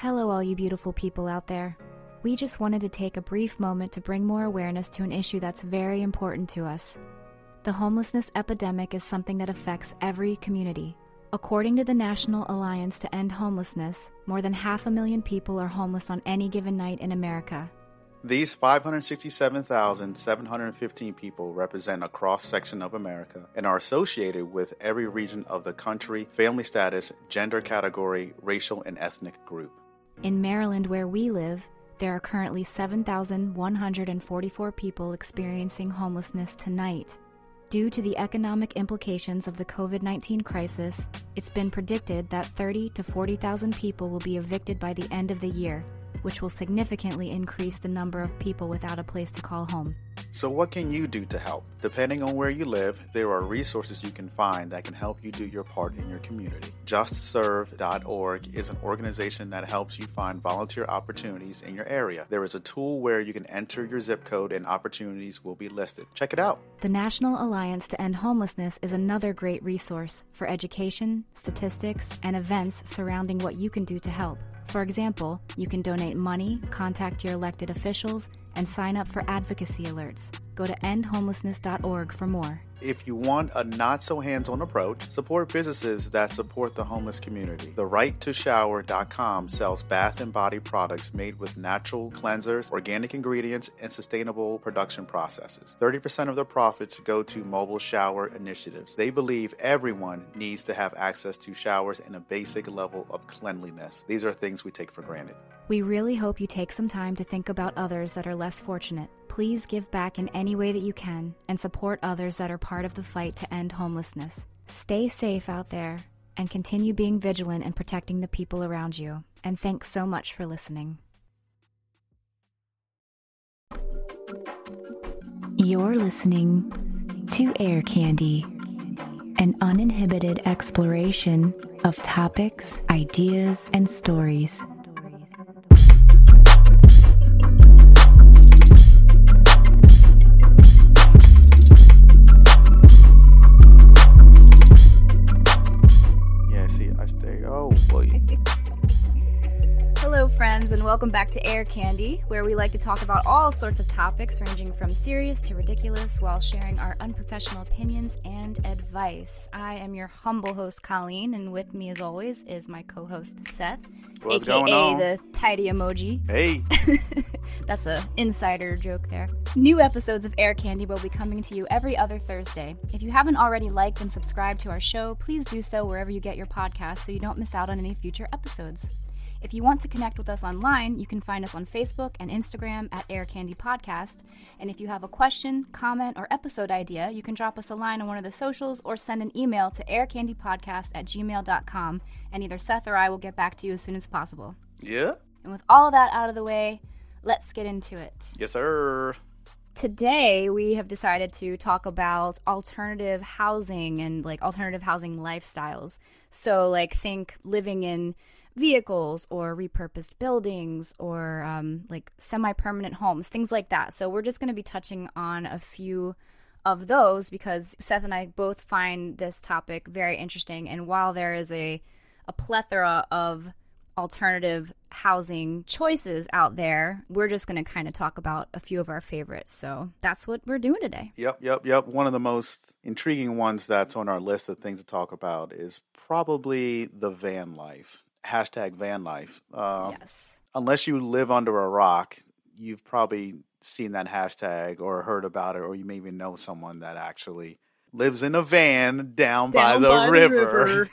Hello, all you beautiful people out there. We just wanted to take a brief moment to bring more awareness to an issue that's very important to us. The homelessness epidemic is something that affects every community. According to the National Alliance to End Homelessness, more than 500,000 people are homeless on any given night in America. These 567,715 people represent a cross-section of America and are associated with every region of the country, family status, gender category, racial and ethnic group. In Maryland, where we live, there are currently 7,144 people experiencing homelessness tonight. Due to the economic implications of the COVID-19 crisis, it's been predicted that 30,000 to 40,000 people will be evicted by the end of the year, which will significantly increase the number of people without a place to call home. So what can you do to help? Depending on where you live, there are resources you can find that can help you do your part in your community. JustServe.org is an organization that helps you find volunteer opportunities in your area. There is a tool where you can enter your zip code and opportunities will be listed. Check it out. The National Alliance to End Homelessness is another great resource for education, statistics, and events surrounding what you can do to help. For example, you can donate money, contact your elected officials, and sign up for advocacy alerts. Go to endhomelessness.org for more. If you want a not-so-hands-on approach, support businesses that support the homeless community. TheRight2Shower.com sells bath and body products made with natural cleansers, organic ingredients, and sustainable production processes. 30% of their profits go to mobile shower initiatives. They believe everyone needs to have access to showers and a basic level of cleanliness. These are things we take for granted. We really hope you take some time to think about others that are less fortunate. Please give back in any way that you can and support others that are part of the fight to end homelessness. Stay safe out there and continue being vigilant and protecting the people around you. And thanks so much for listening. You're listening to Air Candy, an uninhibited exploration of topics, ideas, and stories. Hello friends, and welcome back to Air Candy, where we like to talk about all sorts of topics ranging from serious to ridiculous while sharing our unprofessional opinions and advice. I am your humble host, Colleen, and with me as always is my co-host, Seth, what's going on? The tidy emoji. Hey. That's an insider joke there. New episodes of Air Candy will be coming to you every other Thursday. If you haven't already liked and subscribed to our show, please do so wherever you get your podcasts so you don't miss out on any future episodes. If you want to connect with us online, you can find us on Facebook and Instagram at Air Candy Podcast. And if you have a question, comment, or episode idea, you can drop us a line on one of the socials or send an email to aircandypodcast@gmail.com. And either Seth or I will get back to you as soon as possible. Yeah. And with all that out of the way, let's get into it. Yes, sir. Today, we have decided to talk about alternative housing and like alternative housing lifestyles. So like think living in vehicles or repurposed buildings or like semi-permanent homes, things like that. So we're just going to be touching on a few of those because Seth and I both find this topic very interesting. And while there is a plethora of alternative housing choices out there, we're just going to kind of talk about a few of our favorites. So that's what we're doing today. Yep. One of the most intriguing ones that's on our list of things to talk about is probably the van life. Hashtag van life. Yes. Unless you live under a rock, you've probably seen that hashtag or heard about it, or you maybe know someone that actually lives in a van down by the river.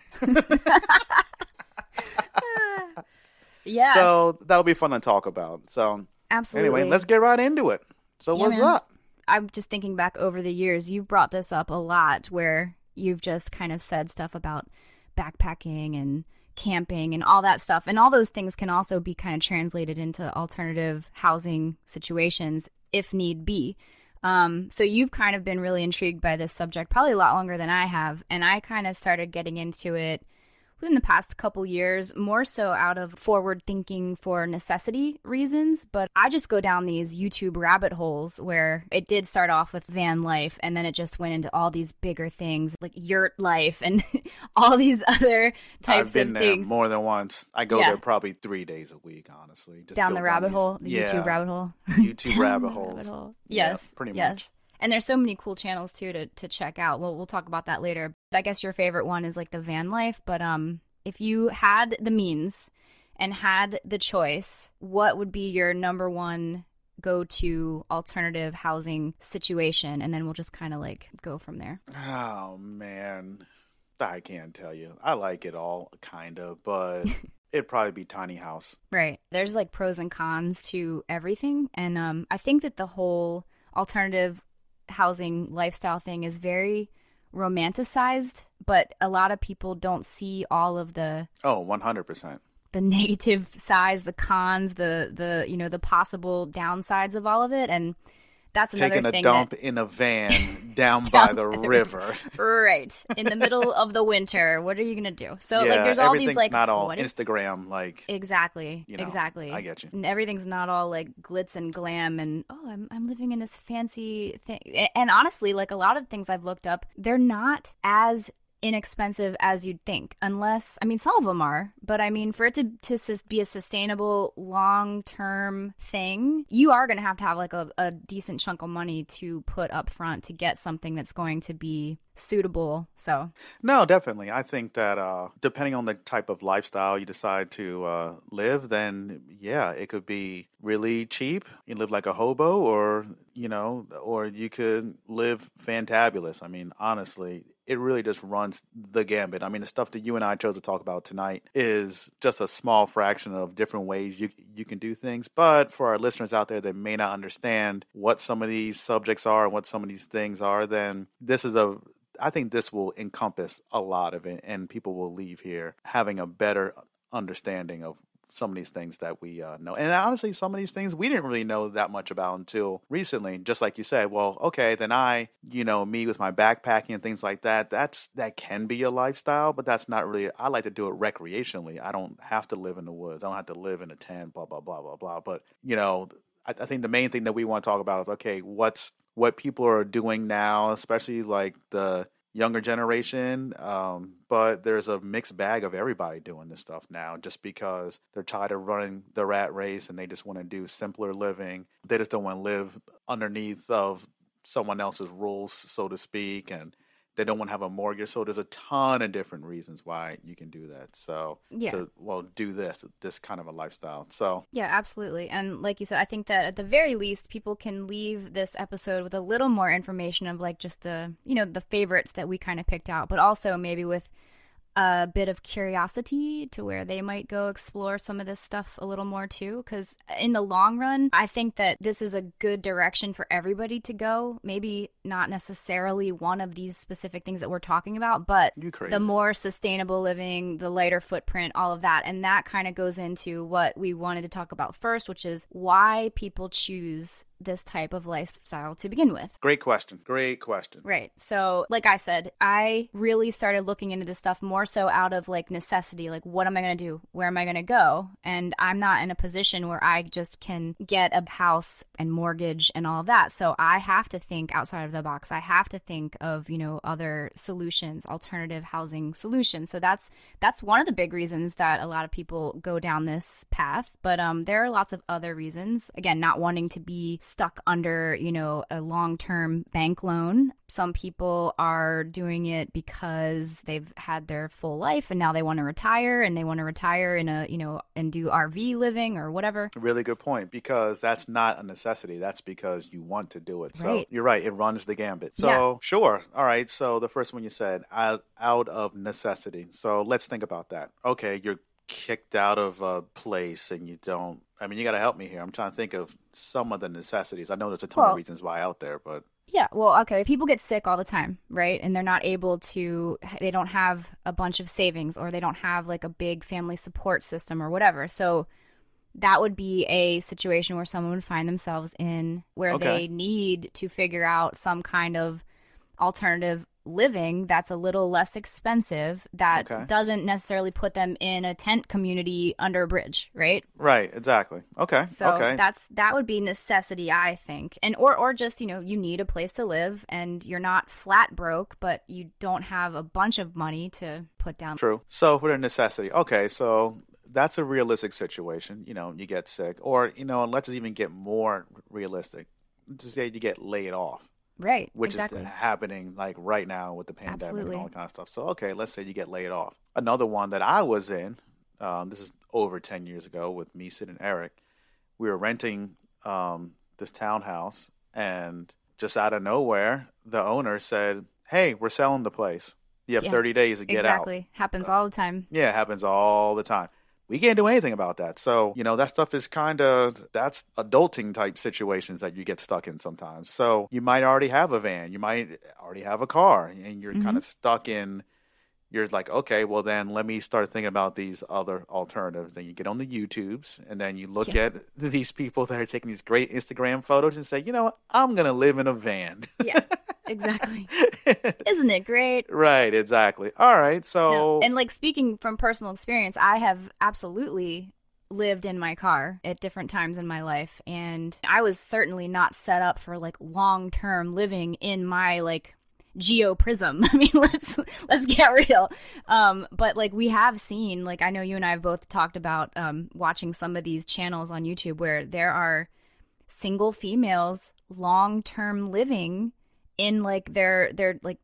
Yes. So that'll be fun to talk about. So absolutely. Anyway, let's get right into it. So what's up? I'm just thinking back over the years. You've brought this up a lot where you've just kind of said stuff about backpacking and camping and all that stuff, and all those things can also be kind of translated into alternative housing situations if need be. So you've kind of been really intrigued by this subject probably a lot longer than I have, and I kind of started getting into it within the past couple years, more so out of forward thinking for necessity reasons. But I just go down these YouTube rabbit holes where it did start off with van life, and then it just went into all these bigger things like yurt life and all these other types of things. I've been there more than once. I go there probably 3 days a week, honestly. Just down the rabbit hole, the YouTube rabbit hole. YouTube rabbit holes. Yes. Yeah, pretty much. And there's so many cool channels, too, to check out. We'll talk about that later. I guess your favorite one is, like, the van life. But if you had the means and had the choice, what would be your number one go-to alternative housing situation? And then we'll just kind of, like, go from there. Oh, man. I can't tell you. I like it all, kind of, but... It'd probably be tiny house. Right. There's like pros and cons to everything. And I think that the whole alternative housing lifestyle thing is very romanticized, but a lot of people don't see all of the... Oh, 100%. The negative sides, the cons, the possible downsides of all of it. And that's another thing. Taking a dump in a van down by the river. Right. In the middle of the winter. What are you going to do? So, yeah, like, there's all these, like... not all Instagram, like... Exactly. You know, exactly. I get you. And everything's not all, like, glitz and glam and, oh, I'm living in this fancy thing. And honestly, like, a lot of things I've looked up, they're not as inexpensive as you'd think. Unless, I mean, some of them are, but I mean, for it to be a sustainable long-term thing, you are going to have like a decent chunk of money to put up front to get something that's going to be suitable. So no, definitely. I think that depending on the type of lifestyle you decide to live, then yeah, it could be really cheap. You live like a hobo or you could live fantabulous. I mean, honestly, it really just runs the gambit. I mean, the stuff that you and I chose to talk about tonight is just a small fraction of different ways you can do things. But for our listeners out there that may not understand what some of these subjects are and what some of these things are, then I think this will encompass a lot of it, and people will leave here having a better understanding of some of these things that we know. And honestly, some of these things we didn't really know that much about until recently. Just like you said, well, okay, then me with my backpacking and things like that, that can be a lifestyle, but that's not really, I like to do it recreationally. I don't have to live in the woods. I don't have to live in a tent, blah, blah, blah, blah, blah. But, I think the main thing that we want to talk about is, okay, what people are doing now, especially like the younger generation, but there's a mixed bag of everybody doing this stuff now just because they're tired of running the rat race and they just want to do simpler living. They just don't want to live underneath of someone else's rules, so to speak, and they don't want to have a mortgage. So there's a ton of different reasons why you can do that. So, yeah. Do this kind of a lifestyle. So, yeah, absolutely. And like you said, I think that at the very least, people can leave this episode with a little more information of like just the, the favorites that we kind of picked out, but also maybe with a bit of curiosity to where they might go explore some of this stuff a little more too. Because in the long run, I think that this is a good direction for everybody to go. Maybe not necessarily one of these specific things that we're talking about, but the more sustainable living, the lighter footprint, all of that. And that kind of goes into what we wanted to talk about first, which is why people choose this type of lifestyle to begin with. Great question. Right. So, like I said, I really started looking into this stuff more so out of like necessity, like what am I going to do? Where am I going to go? And I'm not in a position where I just can get a house and mortgage and all of that. So I have to think outside of the box. I have to think of, other solutions, alternative housing solutions. So that's one of the big reasons that a lot of people go down this path. But there are lots of other reasons. Again, not wanting to be stuck under, a long-term bank loan. Some people are doing it because they've had their full life and now they want to retire in a, and do RV living or whatever. Really good point, because that's not a necessity. That's because you want to do it. Right. So you're right. It runs the gambit. So Sure. All right. So the first one you said, out of necessity. So let's think about that. Okay. You're kicked out of a place and you got to help me here. I'm trying to think of some of the necessities. I know there's a ton of reasons why out there, but. Yeah. Well, okay. People get sick all the time, right? And they're not able to, they don't have a bunch of savings or they don't have like a big family support system or whatever. So that would be a situation where someone would find themselves in where they need to figure out some kind of alternative living that's a little less expensive that doesn't necessarily put them in a tent community under a bridge, right? Right, exactly. Okay. So that would be necessity, I think. And or just, you know, you need a place to live and you're not flat broke, but you don't have a bunch of money to put down. True. So we're a necessity. Okay, so that's a realistic situation. You know, you get sick, or, you know, let's even get more realistic. Let's say you get laid off. Right. Which is happening like right now with the pandemic and all that kind of stuff. So, okay, let's say you get laid off. Another one that I was in, this is over 10 years ago with Mason and Eric. We were renting this townhouse, and just out of nowhere, the owner said, hey, we're selling the place. You have 30 days to get out. Exactly. Happens all the time. Yeah, it happens all the time. We can't do anything about that. So, you know, that stuff is kind of, that's adulting type situations that you get stuck in sometimes. So you might already have a van, you might already have a car, and you're kind of stuck in, you're like, okay, well then let me start thinking about these other alternatives. Then you get on the YouTubes, and then you look at these people that are taking these great Instagram photos and say, you know what, I'm going to live in a van. Yeah. Exactly. Isn't it great? Right, exactly. All right, so... No. And, like, speaking from personal experience, I have absolutely lived in my car at different times in my life, and I was certainly not set up for, like, long-term living in my, like, Geo Prism. I mean, let's get real. But, like, we have seen, like, I know you and I have both talked about watching some of these channels on YouTube where there are single females long-term living in like their like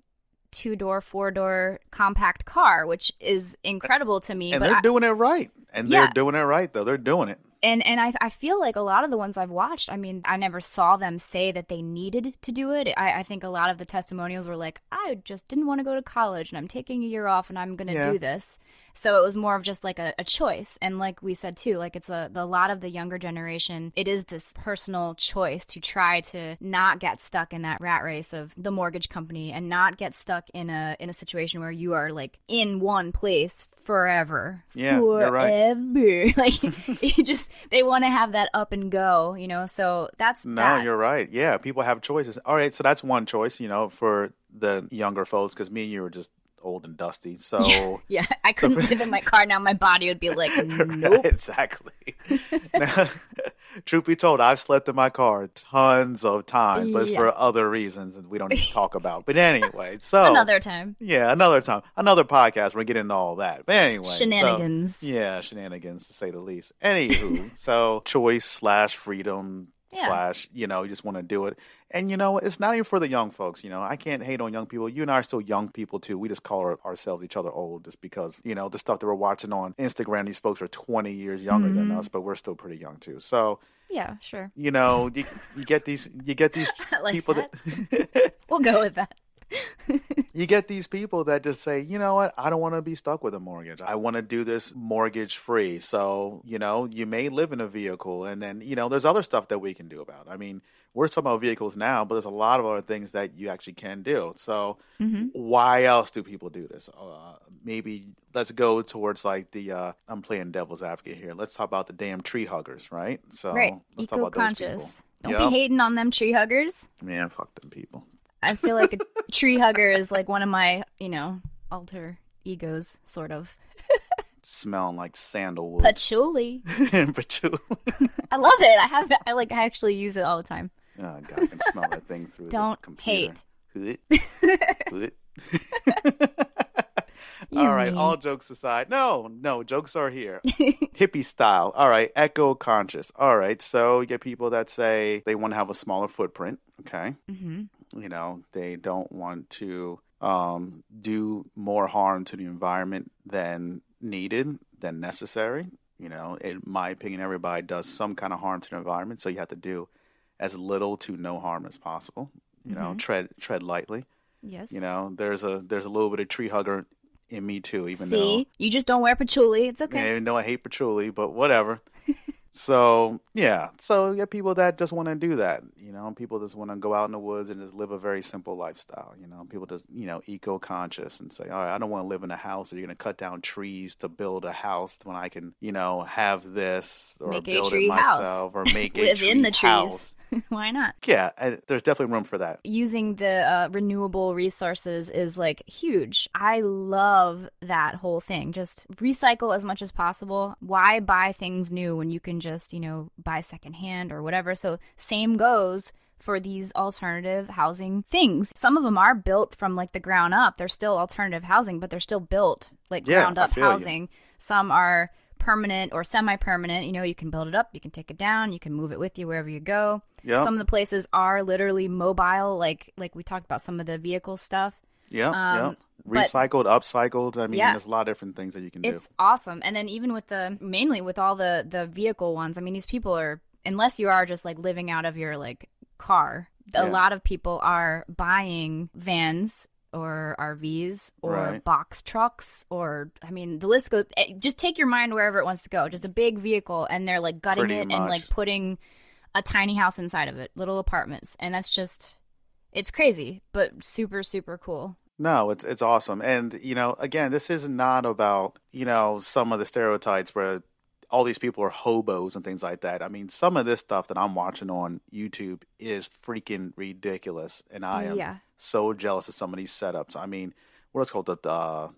2-door, 4-door compact car, which is incredible to me. And they're doing it right. And they're doing it right, though. They're doing it. And I feel like a lot of the ones I've watched, I mean, I never saw them say that they needed to do it. I think a lot of the testimonials were like, I just didn't want to go to college and I'm taking a year off and I'm going to do this. So it was more of just like a choice. And like we said, too, like it's a lot of the younger generation, it is this personal choice to try to not get stuck in that rat race of the mortgage company and not get stuck in a situation where you are like in one place forever. Yeah, you're right. Like you just, they want to have that up and go, you know, so that's you're right. Yeah, people have choices. All right, so that's one choice, you know, for the younger folks, because me and you were just old and dusty, so yeah, I couldn't live in my car now. My body would be like, nope. Exactly. Now, truth be told, I've slept in my car tons of times, but it's for other reasons that we don't even talk about. But anyway, so another time, another podcast. We're getting into all that. But anyway, shenanigans. So, yeah, shenanigans to say the least. Anywho, so choice/freedom. Yeah. / you know, you just want to do it. And, you know, it's not even for the young folks. You know, I can't hate on young people. You and I are still young people, too. We just call each other old just because, you know, the stuff that we're watching on Instagram, these folks are 20 years younger than us, but we're still pretty young, too. So, yeah, sure. You know, you get these like people that we'll go with that. You get these people that just say, you know what, I don't want to be stuck with a mortgage. I want to do this mortgage free. So, you know, you may live in a vehicle, and then, you know, there's other stuff that we can do about it. I mean, we're talking about vehicles now, but there's a lot of other things that you actually can do. So why else do people do this? Maybe let's go towards like the, I'm playing devil's advocate here. Let's talk about the damn tree huggers, right? So let's talk about those people. Don't be hating on them tree huggers. Man, fuck them people. I feel like a tree hugger is like one of my, you know, alter egos, sort of. Smelling like sandalwood. Patchouli. Patchouli. I love it. I actually use it all the time. Oh, God, I can smell that thing through the computer. Don't hate. All right, all jokes aside. No, jokes are here. Hippie style. All right, eco-conscious. All right, so you get people that say they want to have a smaller footprint, okay? Mm-hmm. You know, they don't want to do more harm to the environment than needed, than necessary. You know, in my opinion, everybody does some kind of harm to the environment, so you have to do as little to no harm as possible. You know, tread lightly. Yes. You know, there's a little bit of tree hugger in me too, even though you just don't wear patchouli. It's okay. Yeah, even though I hate patchouli, but whatever. So you have people that just want to do that, you know, people just want to go out in the woods and just live a very simple lifestyle, you know, people just, you know, eco-conscious and say, all right, I don't want to live in a house that you're going to cut down trees to build a house when I can, you know, have this or build it myself or make a tree house. Why not? Yeah, there's definitely room for that. Using the renewable resources is like huge. I love that whole thing. Just recycle as much as possible. Why buy things new when you can just, you know, buy secondhand or whatever? So same goes for these alternative housing things. Some of them are built from like the ground up. They're still alternative housing, but they're still built like ground up housing. You. Some are permanent or semi-permanent. You know, you can build it up, you can take it down, you can move it with you wherever you go. Yep. Some of the places are literally mobile, like we talked about some of the vehicle stuff. Yeah, Recycled, upcycled. I mean, there's a lot of different things that you can do. It's awesome. And then even with mainly with all the vehicle ones, I mean, these people are, unless you are just like living out of your like car, a lot of people are buying vans or RVs or box trucks or, I mean, the list goes, just take your mind wherever it wants to go. Just a big vehicle, and they're like gutting it and like putting a tiny house inside of it, little apartments. And that's just, it's crazy, but super, super cool. No, it's awesome. And, you know, again, this is not about, you know, some of the stereotypes where all these people are hobos and things like that. I mean, some of this stuff that I'm watching on YouTube is freaking ridiculous. And I am so jealous of some of these setups. I mean, what is called the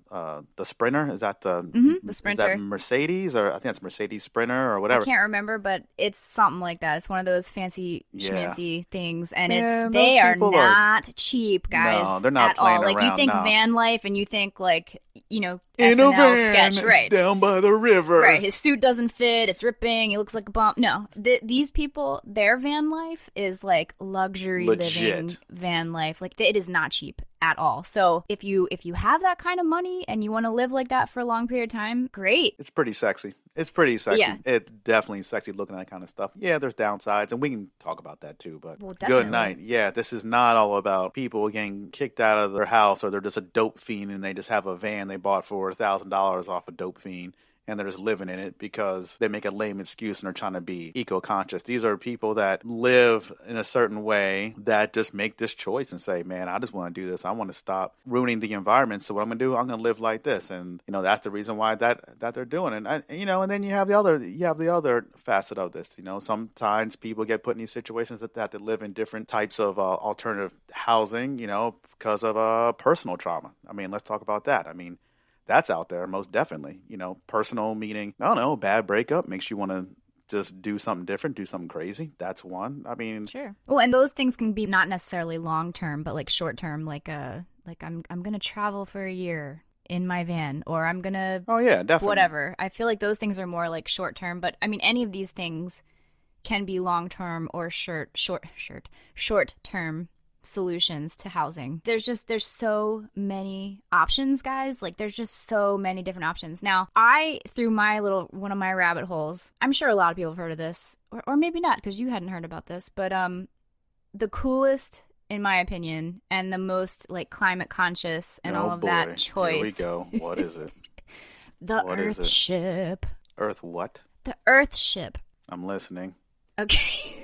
Sprinter? Is that the Sprinter? Is that Mercedes, or I think that's Mercedes Sprinter or whatever? I can't remember, but it's something like that. It's one of those fancy schmancy things, and they are not cheap, guys. No, they're not at all. Like you think van life, and you think like, you know, in SNL a van sketch, right? Down by the river, right? His suit doesn't fit; it's ripping. He looks like a bum. No, these people, their van life is like luxury living van life. Like it is not cheap at all. So if you have that kind of money and you want to live like that for a long period of time, great. It's pretty sexy. Yeah. It's definitely sexy looking at that kind of stuff. Yeah, there's downsides, and we can talk about that too, but good night. Yeah, this is not all about people getting kicked out of their house or they're just a dope fiend and they just have a van they bought for $1,000 off a dope fiend. And they're just living in it because they make a lame excuse and are trying to be eco-conscious. These are people that live in a certain way that just make this choice and say, man, I just want to do this. I want to stop ruining the environment. So what I'm going to do, I'm going to live like this. And, you know, that's the reason why that they're doing it. And, you know, and then you have the other facet of this. You know, sometimes people get put in these situations that they live in different types of alternative housing, you know, because of personal trauma. I mean, let's talk about that. I mean, that's out there, most definitely. You know, personal meaning, I don't know, bad breakup makes you want to just do something different, do something crazy. That's one. I mean, sure. Well, and those things can be not necessarily long term, but like short term, like I'm gonna travel for a year in my van, or I'm gonna definitely whatever. I feel like those things are more like short term, but I mean, any of these things can be long term or short term solutions to housing. There's so many options, guys. Like there's just so many different options. Now, I through my little one of my rabbit holes, I'm sure a lot of people have heard of this, or maybe not because you hadn't heard about this, but the coolest, in my opinion, and the most like climate conscious and that choice. Here we go. What is it? Earthship. Earth what? The Earthship. I'm listening. Okay.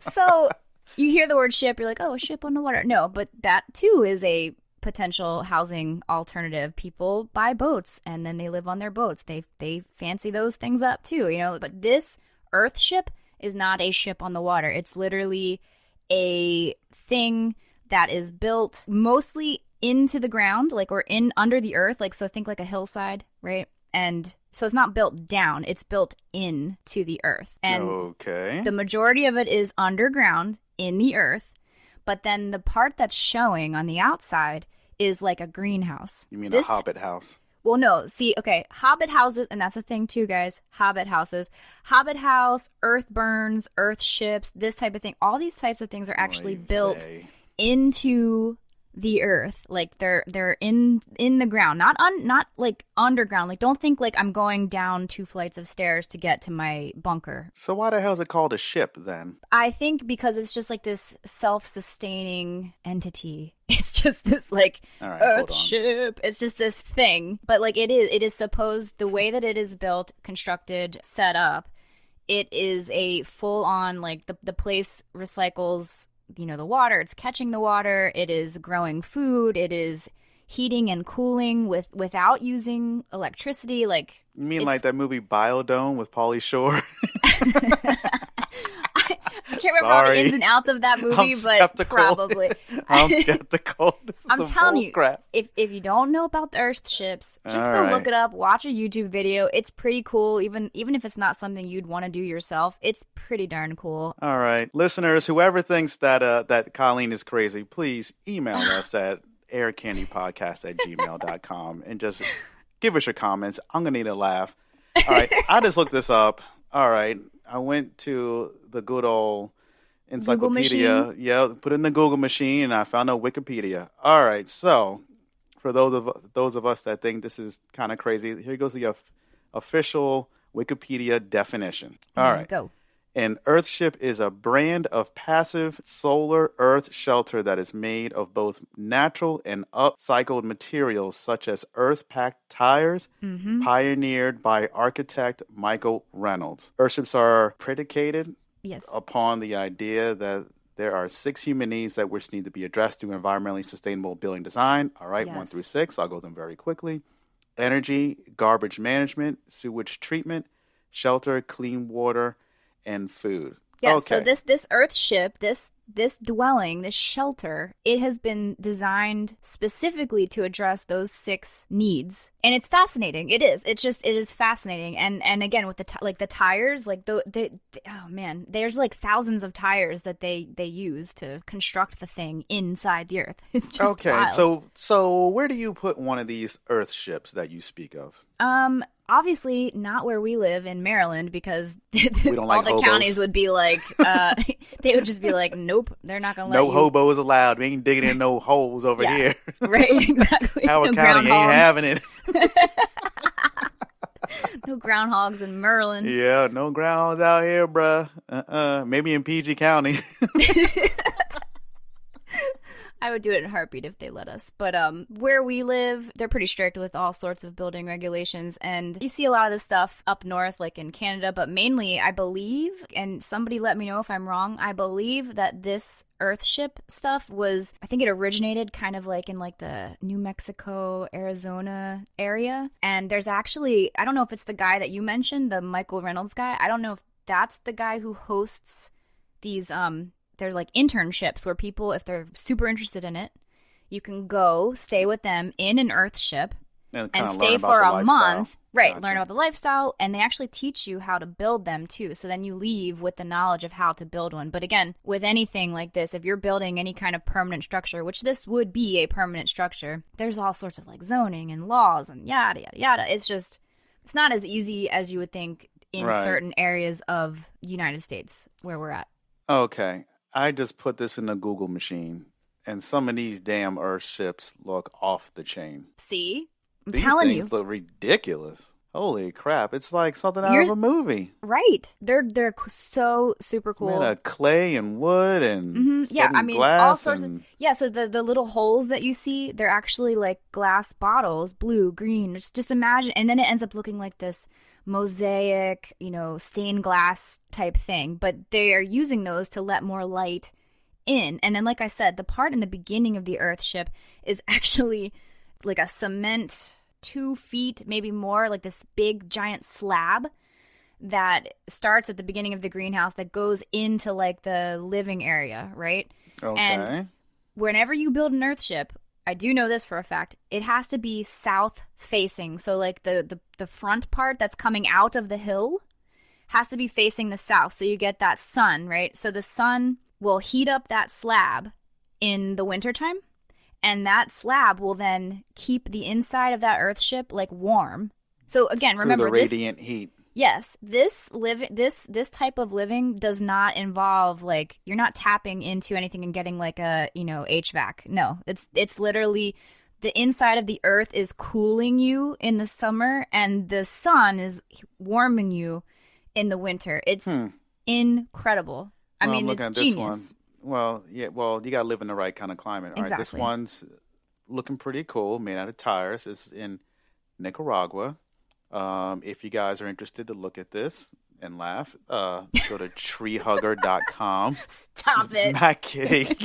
So you hear the word ship, you're like, oh, a ship on the water. No, but that too is a potential housing alternative. People buy boats and then they live on their boats. They fancy those things up too, you know. But this Earth ship is not a ship on the water. It's literally a thing that is built mostly into the ground, like or in under the earth, like so think like a hillside, right? And so it's not built down, it's built in to the earth. And the majority of it is underground in the earth, but then the part that's showing on the outside is like a greenhouse. You mean a hobbit house? Well, no. See, okay, hobbit houses, and that's a thing too, guys, hobbit houses. Hobbit house, earth burns, earth ships, this type of thing. All these types of things are actually built into the earth, like they're in the ground, not like underground. Like don't think like I'm going down 2 flights of stairs to get to my bunker. So why the hell is it called a ship then? I think because it's just like this self-sustaining entity. It's just this like earth ship. It's just this thing. But like it is supposed, the way that it is built, constructed, set up, it is a full on like the place recycles, you know, the water. It's catching the water. It is growing food. It is heating and cooling without using electricity. Like you mean like that movie Biodome with Pauly Shore? I can't remember all the ins and outs of that movie, but probably. I'm skeptical. I'm telling you, if you don't know about the Earthships, just go look it up. Watch a YouTube video. It's pretty cool, even if it's not something you'd want to do yourself. It's pretty darn cool. All right, listeners, whoever thinks that Colleen is crazy, please email us at aircandypodcast@gmail.com and just give us your comments. I'm gonna need a laugh. All right, I just looked this up. All right. I went to the good old encyclopedia. Yeah, put in the Google machine, and I found out Wikipedia. All right, so for those of us that think this is kind of crazy, here goes the official Wikipedia definition. All right, go. An Earthship is a brand of passive solar Earth shelter that is made of both natural and upcycled materials, such as Earth-packed tires, pioneered by architect Michael Reynolds. Earthships are predicated upon the idea that there are 6 human needs that which need to be addressed through environmentally sustainable building design. All right, 1 through 6. I'll go them very quickly. Energy, garbage management, sewage treatment, shelter, clean water, and food. Yeah, okay. So this Earthship, this dwelling, this shelter, it has been designed specifically to address those 6 needs. And it's fascinating. It is. It's just, it is fascinating. And again, with the tires, like oh man, there's like thousands of tires that they use to construct the thing inside the Earth. It's just wild. So where do you put one of these Earthships that you speak of? Obviously not where we live in Maryland, because all the hobos. Counties would be like, they would just be like, nope, they're not going to let you. No hobos allowed. We ain't digging in no holes over here. Right, exactly. Howard County ain't having it. No groundhogs in Maryland. Yeah, no groundhogs out here, bruh. Maybe in PG County. I would do it in a heartbeat if they let us. But where we live, they're pretty strict with all sorts of building regulations. And you see a lot of this stuff up north, like in Canada. But mainly, I believe, and somebody let me know if I'm wrong, I believe that this Earthship stuff was, I think it originated kind of like in like the New Mexico, Arizona area. And there's actually, I don't know if it's the guy that you mentioned, the Michael Reynolds guy. I don't know if that's the guy who hosts these they're like internships where people, if they're super interested in it, you can go stay with them in an Earthship and stay for a month. Right. Gotcha. Learn about the lifestyle. And they actually teach you how to build them too. So then you leave with the knowledge of how to build one. But again, with anything like this, if you're building any kind of permanent structure, which this would be a permanent structure, there's all sorts of like zoning and laws and yada, yada, yada. It's just, it's not as easy as you would think in certain areas of the United States where we're at. Okay. I just put this in the Google machine, and some of these damn Earthships look off the chain. See? I'm telling you. These look ridiculous. Holy crap. It's like something out of a movie. Right. They're so super cool. It's made of clay and wood and glass all sorts of... Yeah, so the little holes that you see, they're actually like glass bottles, blue, green. Just imagine. And then it ends up looking like this mosaic, stained glass type thing, but they are using those to let more light in. And then, like I said, the part in the beginning of the Earthship is actually like a cement 2 feet, maybe more, like this big giant slab that starts at the beginning of the greenhouse that goes into like the living area, right? Okay. And whenever you build an Earthship, I do know this for a fact, it has to be south-facing. So, like, the front part that's coming out of the hill has to be facing the south. So you get that sun, right? So the sun will heat up that slab in the wintertime, and that slab will then keep the inside of that Earthship, like, warm. So, again, remember this... Through the radiant heat. Yes. This type of living does not involve, like, you're not tapping into anything and getting, like, a, HVAC. No. It's literally the inside of the Earth is cooling you in the summer, and the sun is warming you in the winter. It's incredible. It's genius. Well, yeah. Well, you got to live in the right kind of climate. All exactly. Right? This one's looking pretty cool, made out of tires. It's in Nicaragua. If you guys are interested to look at this and laugh, go to Treehugger.com. Stop it. Not kidding.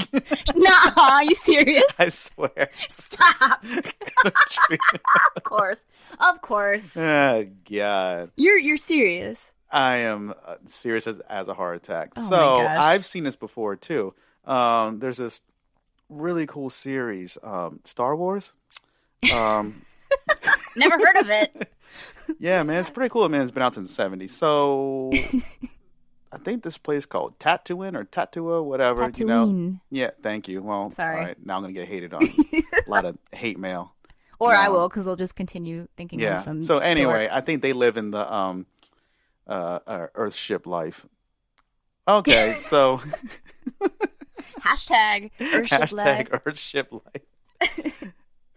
Are you serious? I swear. Stop. Of course. Oh, God. You're serious. I am serious as a heart attack. Oh, so I've seen this before too. There's this really cool series, Star Wars. Never heard of it. Yeah, man, it's pretty cool. Man, it's been out since the 70s. So I think this place called Tatooine or Tatua, whatever. Tatooine. You know. Yeah, thank you. Well, sorry. All right, now I'm gonna get hated on. A lot of hate mail. Or I will, because they'll just continue thinking I'm some. So anyway, dork. I think they live in the Earthship life. Okay, so hashtag Earthship life. Earthship life.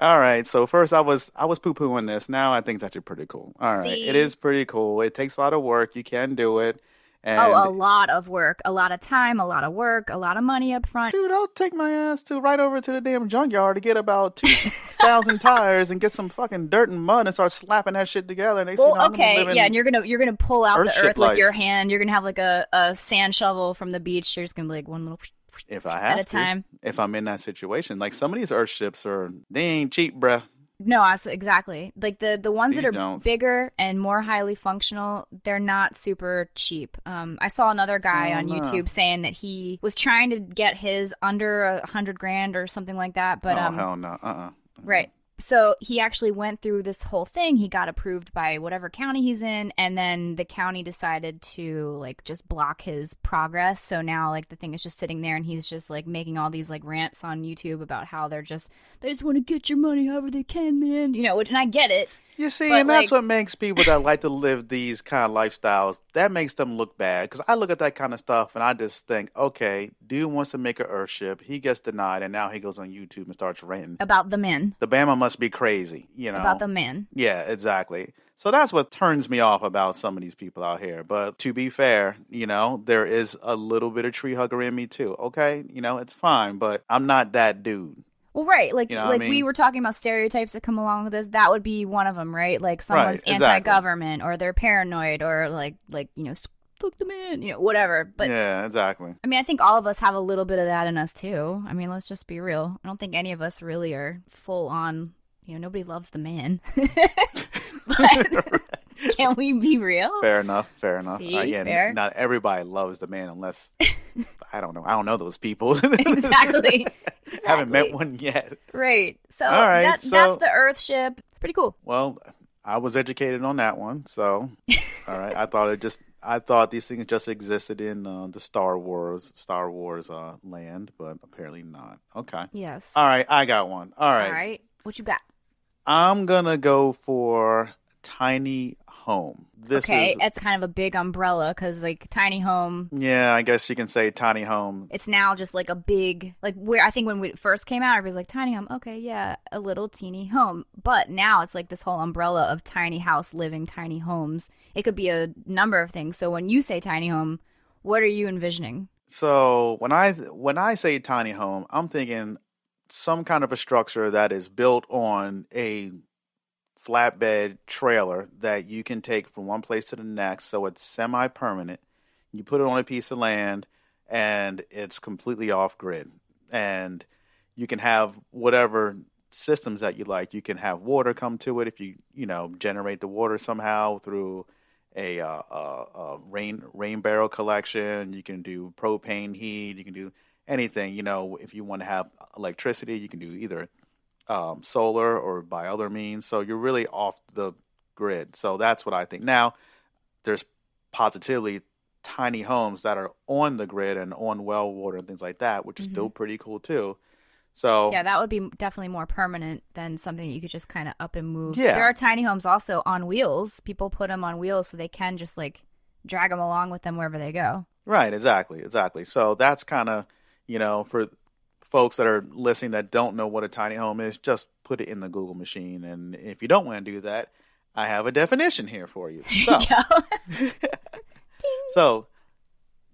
All right. So first, I was poo pooing this. Now I think it's actually pretty cool. All right, it is pretty cool. It takes a lot of work. You can do it. And a lot of work, a lot of time, a lot of work, a lot of money up front. Dude, I'll take my ass right over to the damn junkyard to get about 2,000 tires and get some fucking dirt and mud and start slapping that shit together. And and you're gonna pull out the earth with your hand. You're gonna have like a sand shovel from the beach. You're just gonna be like one little. If I have at a time. If I'm in that situation, like some of these earth ships they ain't cheap, bruh. No, exactly. Like the ones that are bigger and more highly functional, they're not super cheap. I saw another guy on YouTube saying that he was trying to get his under $100,000 or something like that. But hell no, right. So he actually went through this whole thing. He got approved by whatever county he's in, and then the county decided to like just block his progress. So now like the thing is just sitting there, and he's just like making all these like rants on YouTube about how they just want to get your money however they can, man. You know, and I get it. You see, but, and that's what makes people that like to live these kind of lifestyles, that makes them look bad. Because I look at that kind of stuff, and I just think, okay, dude wants to make an Earthship. He gets denied, and now he goes on YouTube and starts ranting. About the men. The Bama must be crazy, you know. About the men. Yeah, exactly. So that's what turns me off about some of these people out here. But to be fair, you know, there is a little bit of tree hugger in me too, okay? You know, it's fine, but I'm not that dude. Well, right, like you know like I mean? We were talking about stereotypes that come along with this. That would be one of them, right? Like someone's anti-government, or they're paranoid, or like you know, fuck the man, you know, whatever. But yeah, exactly. I mean, I think all of us have a little bit of that in us too. I mean, let's just be real. I don't think any of us really are full on. You know, nobody loves the man. But can we be real? Fair enough. See, again, fair. Not everybody loves the man unless, I don't know those people. Exactly. Haven't met one yet. Right. So, that's the Earthship. It's pretty cool. Well, I was educated on that one. So, all right. I thought these things just existed in the Star Wars land, but apparently not. Okay. Yes. All right. I got one. All right. What you got? I'm going to go for tiny home. That's kind of a big umbrella because like tiny home. Yeah, I guess you can say tiny home. It's now just like a big, like where I think when we first came out, everybody's like tiny home. Okay, yeah, a little teeny home. But now it's like this whole umbrella of tiny house living, tiny homes. It could be a number of things. So when you say tiny home, what are you envisioning? So when I say tiny home, I'm thinking some kind of a structure that is built on a flatbed trailer that you can take from one place to the next, so it's semi-permanent. You put it on a piece of land, and it's completely off-grid. And you can have whatever systems that you like. You can have water come to it if you generate the water somehow through a rain barrel collection. You can do propane heat. You can do anything. You know, if you want to have electricity, you can do either solar or by other means. So you're really off the grid. So that's what I think. Now, there's positively tiny homes that are on the grid and on well water and things like that, which is still pretty cool too. So yeah, that would be definitely more permanent than something that you could just kind of up and move. Yeah. There are tiny homes also on wheels. People put them on wheels so they can just like drag them along with them wherever they go. Right, exactly. So that's kind of, you know, for folks that are listening that don't know what a tiny home is, just put it in the Google machine. And if you don't want to do that, I have a definition here for you. So, So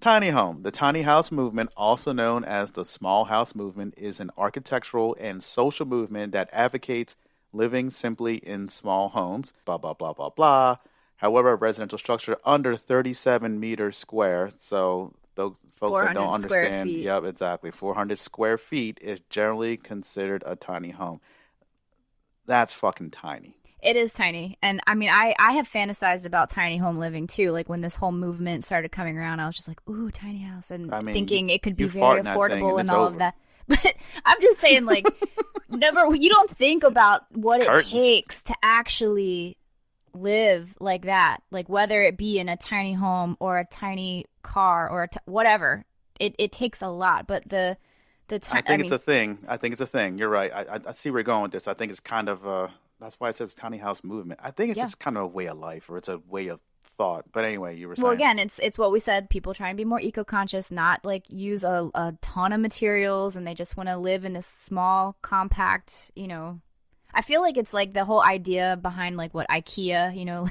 tiny home, the tiny house movement, also known as the small house movement, is an architectural and social movement that advocates living simply in small homes, blah, blah, blah, blah, blah. However, a residential structure under 37 meters square, so those folks that don't understand, 400 square feet is generally considered a tiny home. That's fucking tiny. It is tiny. And I mean, I have fantasized about tiny home living too. Like when this whole movement started coming around, I was just like, ooh, tiny house. And I mean, thinking it could be very affordable and all of that. But I'm just saying, like, never, you don't think about what it takes to actually live like that. Like whether it be in a tiny home or a tiny car or whatever, it takes a lot. But I think it's a thing. You're right. I see where you're going with this. I think it's kind of that's why it says tiny house movement. I think it's just kind of a way of life, or it's a way of thought. But anyway, you were saying. Well, again, it's what we said. People try and be more eco-conscious, not like use a ton of materials, and they just want to live in this small, compact, you know. I feel like it's like the whole idea behind like what IKEA, you know,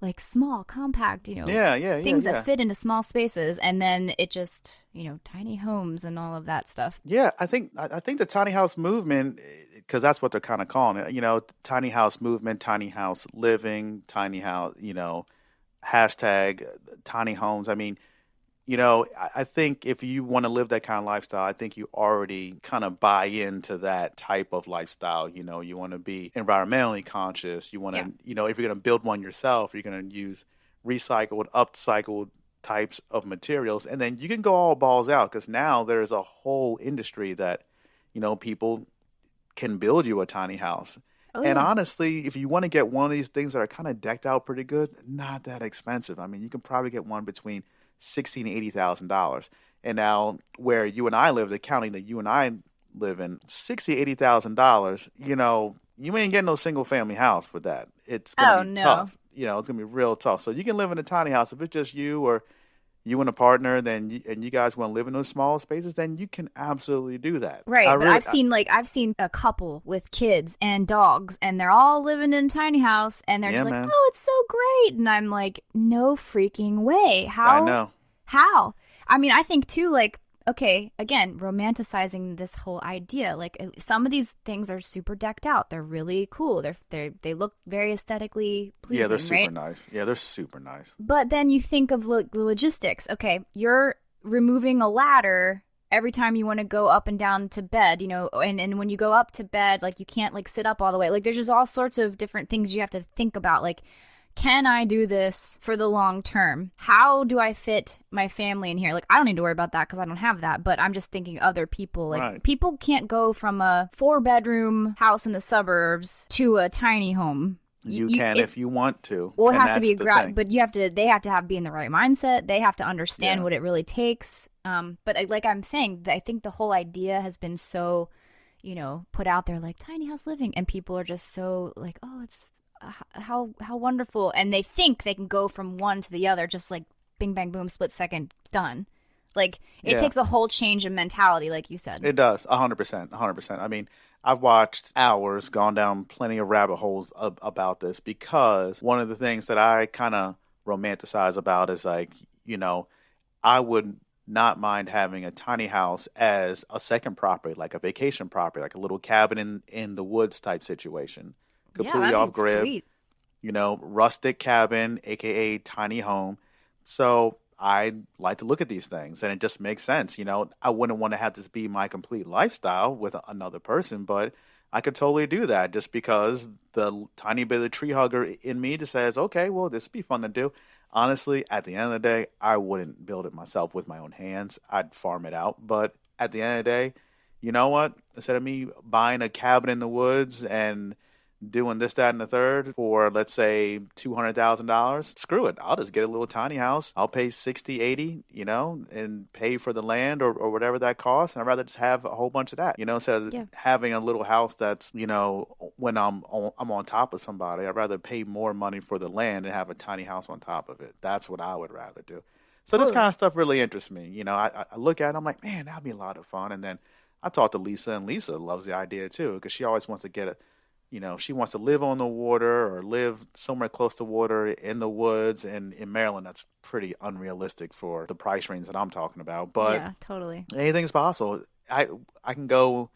like small, compact, you know, things that fit into small spaces, and then it just, you know, tiny homes and all of that stuff. Yeah, I think the tiny house movement, because that's what they're kind of calling it, you know, tiny house movement, tiny house living, tiny house, you know, hashtag tiny homes. I mean, you know, I think if you want to live that kind of lifestyle, I think you already kind of buy into that type of lifestyle. You know, you want to be environmentally conscious. You want to, you know, if you're going to build one yourself, you're going to use recycled, upcycled types of materials. And then you can go all balls out, because now there's a whole industry that, you know, people can build you a tiny house. Oh. And honestly, if you want to get one of these things that are kind of decked out pretty good, not that expensive. I mean, you can probably get one between $16,000 to $80,000. And now where you and I live, the county that you and I live in, $60,000 to $80,000, you know, you ain't getting no single family house with that. It's going to be tough. You know, it's going to be real tough. So you can live in a tiny house. If it's just you or you and a partner, then and you guys want to live in those small spaces, then you can absolutely do that. Right. I've seen a couple with kids and dogs, and they're all living in a tiny house, and they're just like, oh, it's so great. And I'm like, no freaking way. How? I know. How? I mean, I think too, like, okay, again, romanticizing this whole idea. Like some of these things are super decked out. They're really cool. They look very aesthetically pleasing. Yeah, they're super nice. Yeah, they're super nice. But then you think of the logistics. Okay, you're removing a ladder every time you want to go up and down to bed, you know, and when you go up to bed, like you can't like sit up all the way. Like there's just all sorts of different things you have to think about. Like, can I do this for the long term? How do I fit my family in here? Like, I don't need to worry about that because I don't have that, but I'm just thinking other people. Like, people can't go from a 4-bedroom house in the suburbs to a tiny home. You can if you want to. Well, it has to be a garage, but they have to be in the right mindset. They have to understand what it really takes. But like I'm saying, I think the whole idea has been so, you know, put out there like tiny house living, and people are just so like, oh, it's how wonderful, and they think they can go from one to the other just like bing bang boom, split second, done. Like it takes a whole change of mentality, like you said. It does. 100%. I mean, I've watched hours, gone down plenty of rabbit holes about this, because one of the things that I kind of romanticize about is like, you know, I would not mind having a tiny house as a second property, like a vacation property, like a little cabin in the woods type situation. Completely off grid, sweet. You know, rustic cabin, aka tiny home. So I like to look at these things, and it just makes sense. You know, I wouldn't want to have this be my complete lifestyle with another person, but I could totally do that just because the tiny bit of tree hugger in me just says, okay, well, this would be fun to do. Honestly, at the end of the day, I wouldn't build it myself with my own hands. I'd farm it out. But at the end of the day, you know what? Instead of me buying a cabin in the woods and doing this, that, and the third for, let's say, $200,000, screw it. I'll just get a little tiny house. I'll pay $60,000, $80,000, you know, and pay for the land or whatever that costs. And I'd rather just have a whole bunch of that, you know, instead of having a little house that's, you know, when I'm on top of somebody, I'd rather pay more money for the land and have a tiny house on top of it. That's what I would rather do. So this kind of stuff really interests me. You know, I look at it, I'm like, man, that'd be a lot of fun. And then I talk to Lisa, and Lisa loves the idea too, because she always wants to get you know, she wants to live on the water or live somewhere close to water in the woods. And in Maryland, that's pretty unrealistic for the price range that I'm talking about. But yeah, totally. Anything's possible. I can go,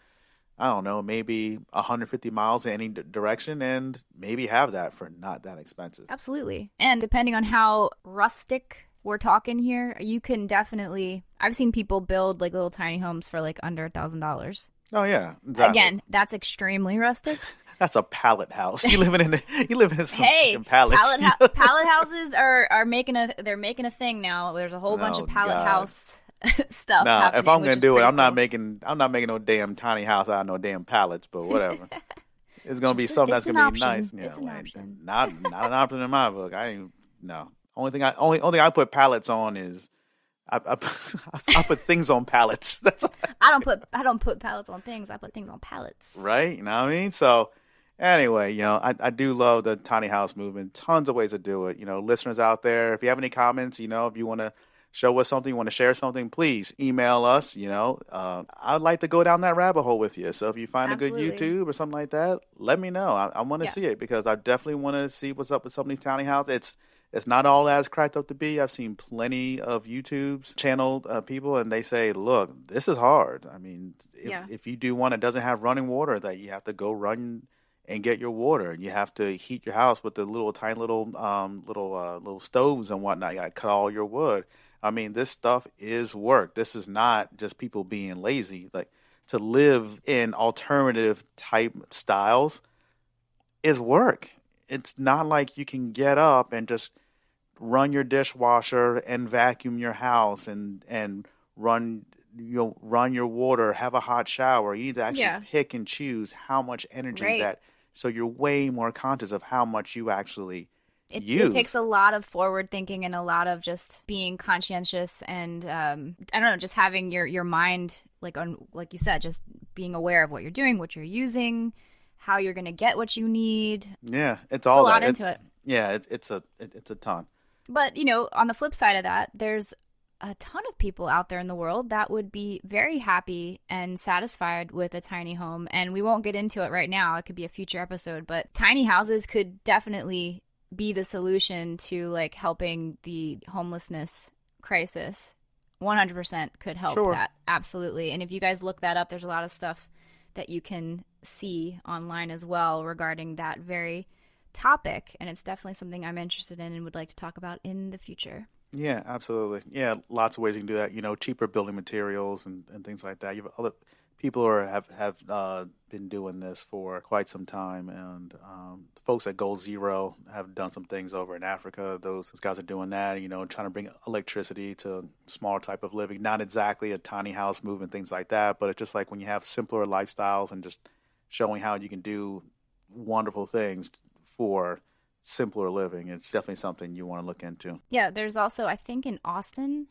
I don't know, maybe 150 miles in any direction and maybe have that for not that expensive. Absolutely. And depending on how rustic we're talking here, you can definitely, I've seen people build like little tiny homes for like under $1,000. Oh, yeah. Exactly. Again, that's extremely rustic. That's a pallet house. You live in some fucking pallets. Pallet houses are making a thing now. There's a whole bunch of pallet house stuff. Nah, if I'm gonna do it, I'm not making no damn tiny house out of no damn pallets. But whatever. It's gonna be something that's gonna be nice. Yeah, it's an option. Not an option in my book. Only thing I put pallets on is. I put things on pallets. That's all I don't put pallets on things. I put things on pallets. Right? You know what I mean? So anyway, I do love the tiny house movement. Tons of ways to do it. Listeners out there, if you have any comments, if you want to show us something, you want to share something, please email us. I'd like to go down that rabbit hole with you. So if you find a good YouTube or something like that, let me know. I want to see it because I definitely want to see what's up with some of these tiny houses. It's not all as cracked up to be. I've seen plenty of YouTube's channeled people, and they say, look, this is hard. I mean, if you do one that doesn't have running water, that you have to go run and get your water. You have to heat your house with the little stoves and whatnot. You got to cut all your wood. I mean, this stuff is work. This is not just people being lazy. Like, to live in alternative type styles is work. It's not like you can get up and just run your dishwasher and vacuum your house and run your water, have a hot shower. You need to actually pick and choose how much energy that. So you're way more conscious of how much you actually use. It takes a lot of forward thinking and a lot of just being conscientious and just having your mind like you said, just being aware of what you're doing, what you're using. How you're gonna get what you need? Yeah, it's all a lot into it. Yeah, it's a ton. But on the flip side of that, there's a ton of people out there in the world that would be very happy and satisfied with a tiny home. And we won't get into it right now. It could be a future episode. But tiny houses could definitely be the solution to helping the homelessness crisis. 100% could help that absolutely. And if you guys look that up, there's a lot of stuff that you can see online as well regarding that very topic, and it's definitely something I'm interested in and would like to talk about in the future. Yeah, absolutely. Yeah, lots of ways you can do that. Cheaper building materials and things like that. You have other people who have been doing this for quite some time, and folks at Goal Zero have done some things over in Africa. Those guys are doing that, trying to bring electricity to smaller type of living. Not exactly a tiny house movement, things like that, but it's just like when you have simpler lifestyles and just showing how you can do wonderful things for simpler living. It's definitely something you want to look into. Yeah, there's also, I think in Austin,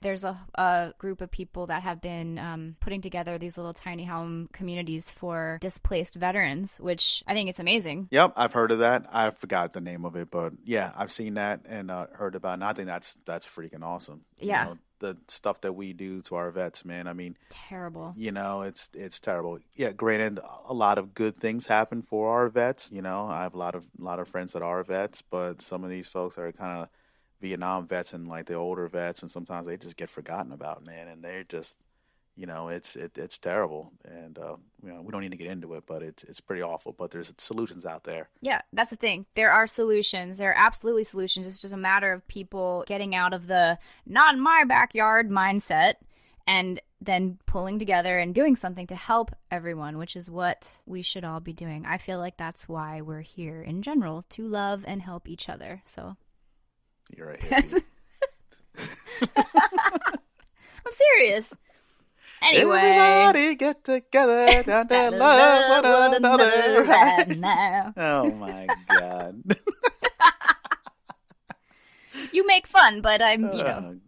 there's a group of people that have been putting together these little tiny home communities for displaced veterans, which I think it's amazing. Yep, I've heard of that. I forgot the name of it, but yeah, I've seen that and heard about it. And I think that's freaking awesome. Yeah. The stuff that we do to our vets, man. I mean, terrible. It's terrible. Yeah, granted, a lot of good things happen for our vets. I have a lot of friends that are vets, but some of these folks are kind of Vietnam vets and like the older vets, and sometimes they just get forgotten about, man. And they're just, it's terrible. And we don't need to get into it, but it's pretty awful. But there's solutions out there. Yeah, that's the thing. There are solutions. There are absolutely solutions. It's just a matter of people getting out of the not in my backyard mindset and then pulling together and doing something to help everyone, which is what we should all be doing. I feel like that's why we're here in general, to love and help each other. So you're right. I'm serious. Anyway, everybody get together and love one another right now. Oh my God! You make fun, but I'm,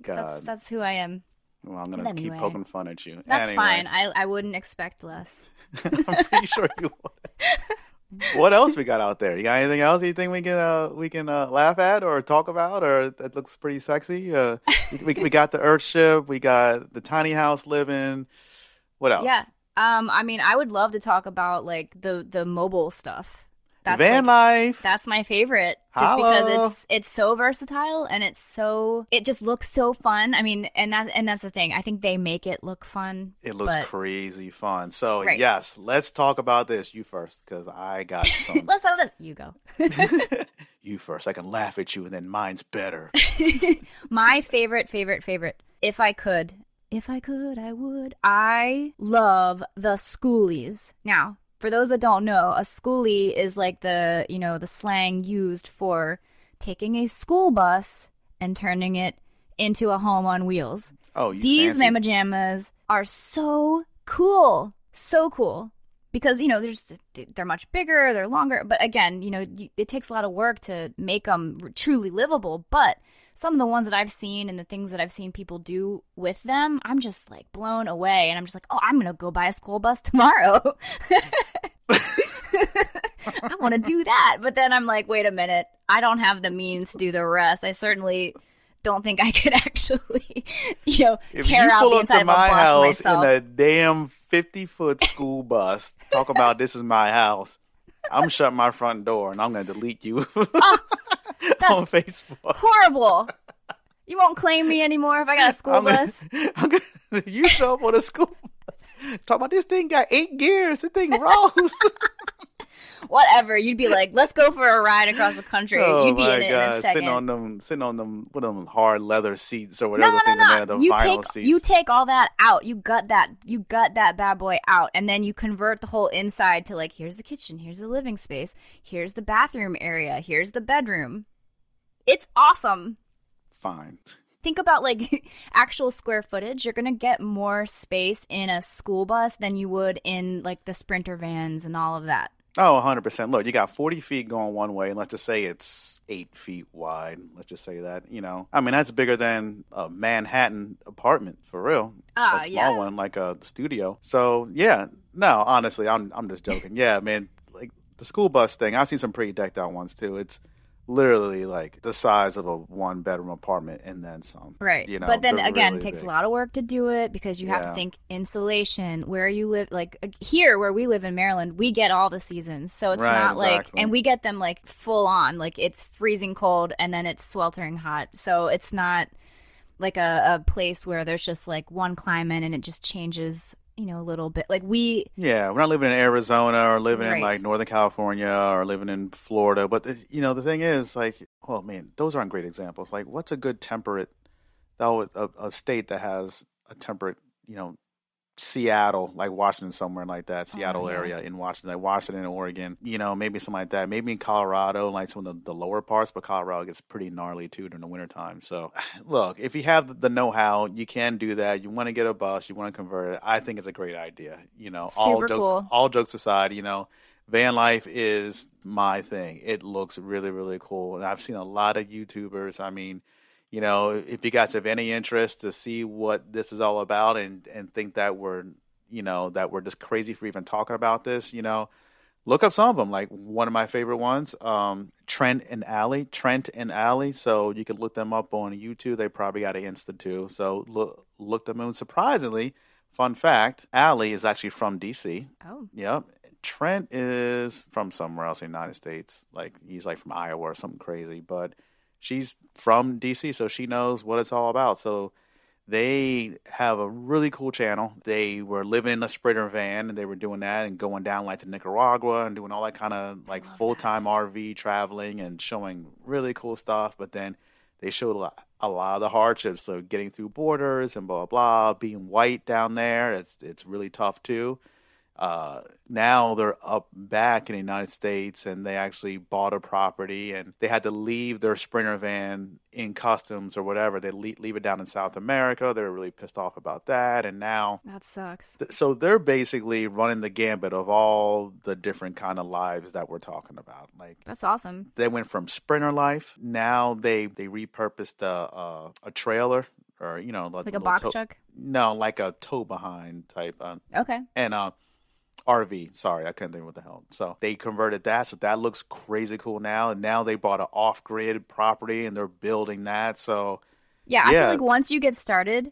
God. That's who I am. Well, I'm gonna keep poking fun at you. That's fine. I wouldn't expect less. I'm pretty sure you would. What else we got out there? You got anything else you think we can laugh at or talk about, or that looks pretty sexy? We got the Earthship, we got the tiny house living. What else? Yeah, I mean, I would love to talk about the mobile stuff. That's van life. That's my favorite, just because it's so versatile and it just looks so fun. I mean, and that's the thing. I think they make it look fun. It looks crazy fun. So yes, let's talk about this. You first, because I got something. Let's have this. You go. You first. I can laugh at you, and then mine's better. My favorite. If I could, I would. I love the Schoolies. Now, For those that don't know, a schoolie is like the, you know, the slang used for taking a school bus and turning it into a home on wheels. Oh, you these mamma jammas are so cool. So cool. Because, you know, they're much bigger, they're longer. But again, you know, it takes a lot of work to make them truly livable. But some of the ones that I've seen and the things that I've seen people do with them, I'm just like blown away. And I'm just like, oh, I'm going to go buy a school bus tomorrow. I want to do that. But then I'm like, wait a minute. I don't have the means to do the rest. I certainly don't think I could actually, you know, tear out the inside of a bus myself. If you pull up to my house in a damn 50-foot school bus, talk about this is my house, I'm shutting my front door and I'm going to delete you on Facebook. Horrible. You won't claim me anymore if I got a school bus. You show up on a school bus. Talk about this thing got 8 gears. This thing rolls. Whatever. You'd be like, let's go for a ride across the country. Oh, you'd be in it in a second. Sitting on them with them hard leather seats or whatever. No. You take all that out. You gut that bad boy out. And then you convert the whole inside to like, here's the kitchen. Here's the living space. Here's the bathroom area. Here's the bedroom. It's awesome. Fine. Think about like actual square footage. You're going to get more space in a school bus than you would in like the Sprinter vans and all of that. Oh, 100%. Look, you got 40 feet going one way, and let's just say it's 8 feet wide. Let's just say that, you know. I mean, that's bigger than a Manhattan apartment, for real. A small one, like a studio. So, yeah. No, honestly, I'm just joking. Yeah, man, like the school bus thing, I've seen some pretty decked out ones, too. It's literally like the size of a one-bedroom apartment and then some. Right. You know, but then, again, really it takes big. A lot of work to do it because you have to think insulation, where you live. Like here where we live in Maryland, we get all the seasons. So it's not exactly. And we get them like full on. Like it's freezing cold and then it's sweltering hot. So it's not like a place where there's just like one climate and it just changes, you know, a little bit. Like we're not living in Arizona or living in like Northern California or living in Florida. But you know, the thing is, like, well, man, those aren't great examples. Like, what's a good temperate? A state that has a temperate, you know, Seattle, like Washington, somewhere like that. Seattle area in Washington, like Washington, Oregon. You know, maybe something like that. Maybe in Colorado, like some of the lower parts. But Colorado gets pretty gnarly too during the wintertime. So, look, if you have the know-how, you can do that. You want to get a bus, you want to convert it. I think it's a great idea. You know, all jokes aside, you know, van life is my thing. It looks really, really cool, and I've seen a lot of YouTubers. I mean, you know, if you guys have any interest to see what this is all about and think that we're just crazy for even talking about this, you know, look up some of them. Like one of my favorite ones, Trent and Allie. So you can look them up on YouTube. They probably got an Insta too. So look them up. Surprisingly, fun fact, Allie is actually from D.C. Oh. Yep. Trent is from somewhere else in the United States. Like he's like from Iowa or something crazy, but she's from D.C., so she knows what it's all about. So they have a really cool channel. They were living in a Sprinter van, and they were doing that and going down like to Nicaragua and doing all that kind of like full-time RV traveling and showing really cool stuff. But then they showed a lot of the hardships, so getting through borders and blah, blah, being white down there. It's really tough, too. Now they're up back in the United States and they actually bought a property and they had to leave their Sprinter van in customs or whatever. They leave it down in South America. They're really pissed off about that. And now that sucks. So they're basically running the gambit of all the different kind of lives that we're talking about. Like that's awesome. They went from Sprinter life. Now they repurposed a trailer. Or, you know, like a box truck? No, like a tow behind type. Okay. And RV. Sorry, I couldn't think of what the hell. So they converted that. So that looks crazy cool now. And now they bought an off-grid property and they're building that. So, yeah. I feel like once you get started,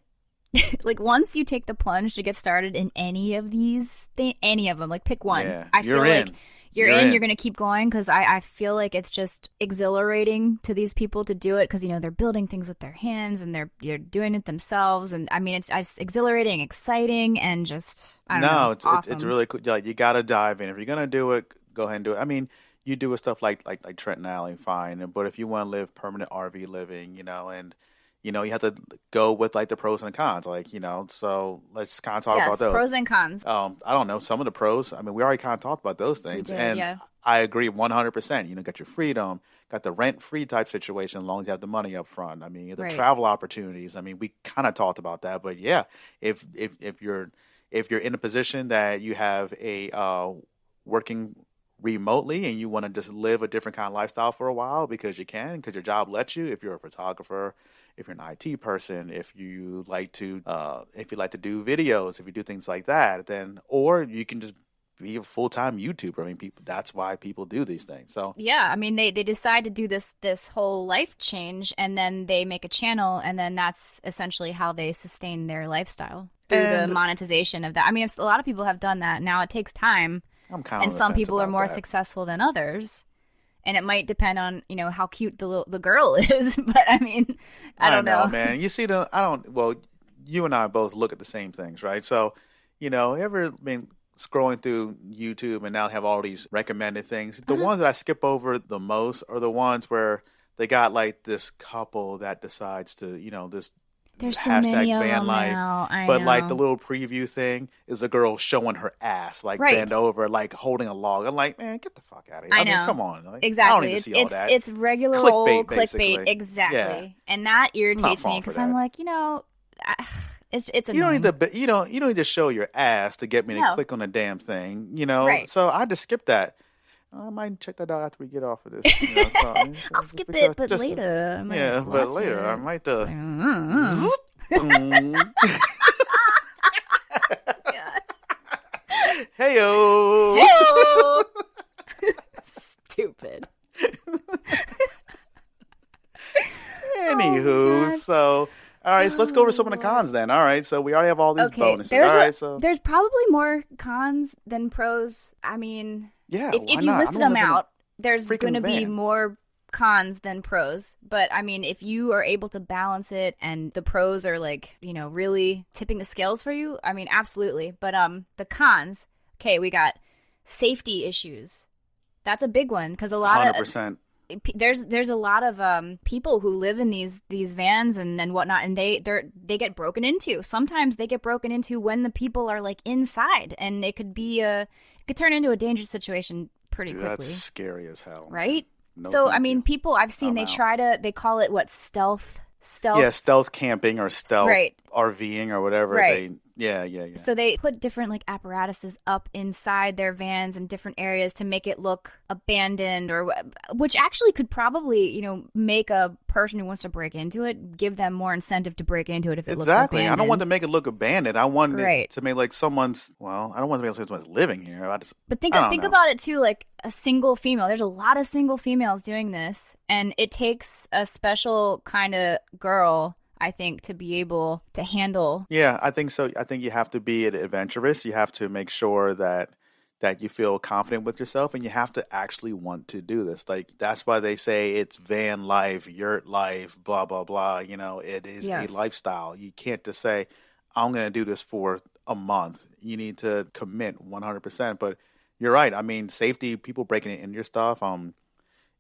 like once you take the plunge to get started in any of these, any of them, like pick one. Yeah, I feel like you're going to keep going because I feel like it's just exhilarating to these people to do it because, you know, they're building things with their hands and they're doing it themselves. And I mean, it's exhilarating, exciting, and just, I don't know. It's really cool. Like, you got to dive in. If you're going to do it, go ahead and do it. I mean, you do stuff like Trent and Allie, fine. But if you want to live permanent RV living, you know, and you know, you have to go with like the pros and cons, like, you know, so let's kind of talk about those. Pros and cons. I don't know. Some of the pros, I mean, we already kind of talked about those things. We did, and I agree 100%. You know, got your freedom, got the rent-free type situation as long as you have the money up front. I mean, the travel opportunities. I mean, we kind of talked about that. But, yeah, if you're in a position that you have a working remotely and you want to just live a different kind of lifestyle for a while because you can, because your job lets you, if you're a photographer, if you're an IT person, if you like to do videos, if you do things like that, then, or you can just be a full-time YouTuber. I mean, people, that's why people do these things. So yeah, I mean, they decide to do this whole life change, and then they make a channel, and then that's essentially how they sustain their lifestyle through the monetization of that. I mean, a lot of people have done that. Now it takes time, and some people are more successful than others. And it might depend on, you know, how cute the girl is, but I mean, I don't know, man. You see, you and I both look at the same things, right? So, you know, ever been scrolling through YouTube and now have all these recommended things? The ones that I skip over the most are the ones where they got like this couple that decides to, you know, this. There's so many van life now. But like the little preview thing is a girl showing her ass, like bent over, like holding a log. I'm like, man, get the fuck out of here. I mean, come on. Like, exactly. I don't need to see all that. It's regular old clickbait. Exactly. Yeah. And that irritates me because I'm like, you know, it's annoying. You don't need to show your ass to get me to click on a damn thing, you know? Right. So I just skip that. I might check that out after we get off of this. You know, I'll skip it, but later. Yeah, but later. I might. Hey-o. Hey-o. Stupid. Anywho, so... All right, so let's go over some of the cons then. All right, so we already have all these bonuses. There's probably more cons than pros. I mean, if you list them out, there's going to be more cons than pros. But, I mean, if you are able to balance it and the pros are, like, you know, really tipping the scales for you, I mean, absolutely. But the cons, okay, we got safety issues. That's a big one because a lot of... 100%. There's a lot of people who live in these vans and whatnot, and they get broken into. Sometimes they get broken into when the people are like inside, and it could be it could turn into a dangerous situation pretty quickly. That's scary as hell, right? No, so I mean, people I've seen they call it stealth. Yeah, stealth camping or stealth RVing or whatever. Right. Yeah. So they put different like apparatuses up inside their vans in different areas to make it look abandoned, or which actually could probably, you know, make a person who wants to break into it, give them more incentive to break into it if it looks abandoned. Exactly. I don't want to make it look abandoned. I want it to make like someone's. Well, I don't want to make it like someone's living here. But think about it too. Like a single female. There's a lot of single females doing this, and it takes a special kind of girl, I think, to be able to handle. Yeah, I think so. I think you have to be adventurous. You have to make sure that you feel confident with yourself, and you have to actually want to do this. Like, that's why they say it's van life, yurt life, blah, blah, blah. You know, it is a lifestyle. You can't just say, I'm going to do this for a month. You need to commit 100%. But you're right. I mean, safety, people breaking into your stuff.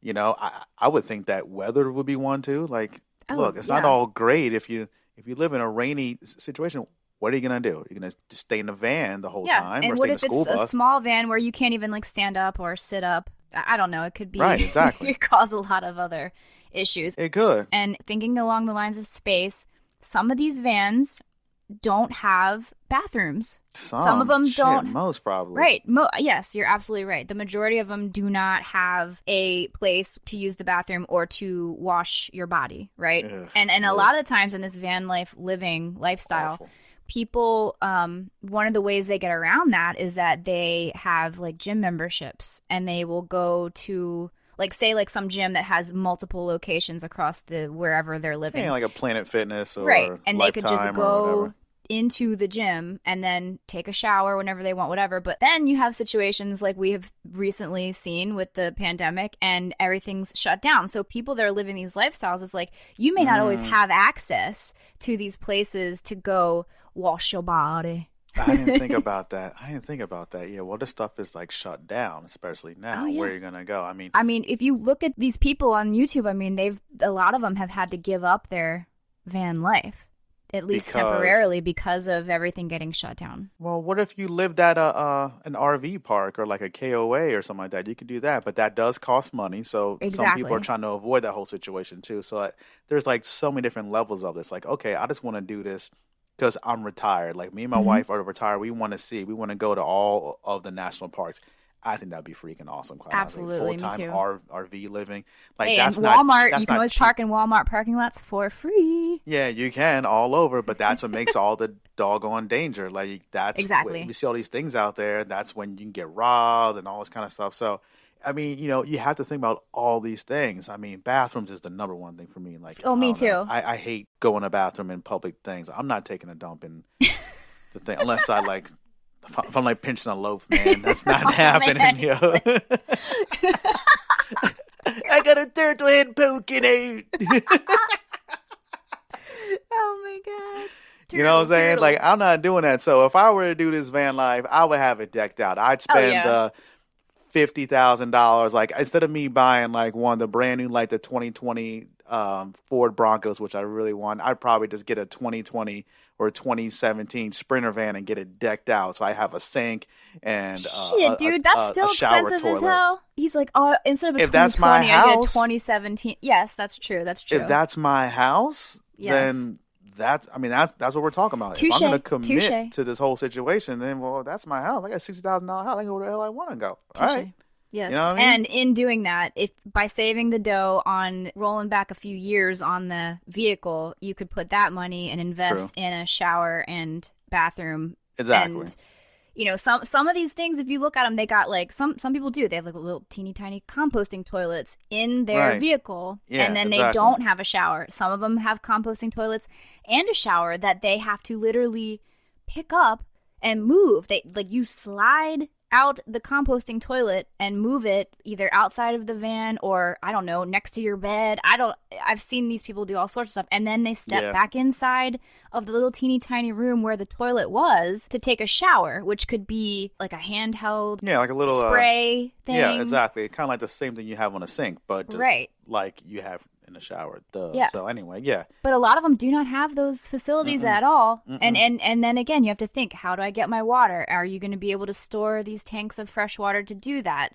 You know, I would think that weather would be one too. Like, look, it's not all great. If you live in a rainy situation, what are you going to do? You're going to stay in a van the whole time? And or what if it's a small van where you can't even like stand up or sit up? I don't know. It could be it could cause a lot of other issues. It could. And thinking along the lines of space, some of these vans don't have bathrooms. Some of them don't. Most probably. Right. Yes, you're absolutely right. The majority of them do not have a place to use the bathroom or to wash your body, right? Ugh, and a lot of times in this van life living lifestyle, people, one of the ways they get around that is that they have like gym memberships, and they will go to... Like, say, like, some gym that has multiple locations across wherever they're living. Yeah, like a Planet Fitness or Lifetime. And they could just go into the gym and then take a shower whenever they want, whatever. But then you have situations like we have recently seen with the pandemic, and everything's shut down. So people that are living these lifestyles, it's like, you may not always have access to these places to go wash your body. I didn't think about that. Yeah, well, this stuff is like shut down, especially now. Where are you going to go? I mean, if you look at these people on YouTube, I mean, a lot of them have had to give up their van life, at least temporarily, because of everything getting shut down. Well, what if you lived at an RV park or like a KOA or something like that? You could do that, but that does cost money. So some people are trying to avoid that whole situation too. So there's like so many different levels of this. Like, okay, I just want to do this because I'm retired. Like me and my wife are retired. We want to go to all of the national parks. I think that'd be freaking awesome. Absolutely, full-time me too. RV living, like hey, that's not, Walmart. That's you can always cheap. Park in Walmart parking lots for free. Yeah, you can all over, but that's what makes all the doggone danger. Like that's exactly we see all these things out there. That's when you can get robbed and all this kind of stuff. So, I mean, you know, you have to think about all these things. I mean, bathrooms is the number one thing for me. Like, oh, me too. I hate going to bathroom in public things. I'm not taking a dump in the thing unless I like. If I'm like pinching a loaf, man, that's not happening, yo. I got a turtle head poking out. Oh my god! Turtle, you know what I'm saying? Turtle. Like I'm not doing that. So if I were to do this van life, I would have it decked out. I'd spend $50,000. Like instead of me buying like one of the brand new, like the 2020 Ford Broncos, which I really want, I'd probably just get a 2020. Or 2017 Sprinter van and get it decked out so I have a sink and that's still expensive toilet. As hell. He's like, oh, instead of a 2020, I get a 2017. Yes, that's true. If that's my house, then that's what we're talking about. Touché. If I'm going to commit to this whole situation, then that's my house. I got a $60,000 house. I can go where the hell I want to go. Touché. All right. Yes, you know what I mean? And in doing that, if by saving the dough on rolling back a few years on the vehicle, you could put that money and invest in a shower and bathroom. Exactly. And, you know, some of these things, if you look at them, they got like some people do. They have like little teeny tiny composting toilets in their vehicle, and then they don't have a shower. Some of them have composting toilets and a shower that they have to literally pick up and move. They like you slide out the composting toilet and move it either outside of the van or I don't know, next to your bed. I've seen these people do all sorts of stuff, and then they step back inside of the little teeny tiny room where the toilet was to take a shower, which could be like a handheld like a little spray thing. Yeah, exactly. Kind of like the same thing you have on a sink, but just like you have in a shower. So anyway, but a lot of them do not have those facilities at all. And then again, you have to think, how do I get my water? Are you going to be able to store these tanks of fresh water to do that?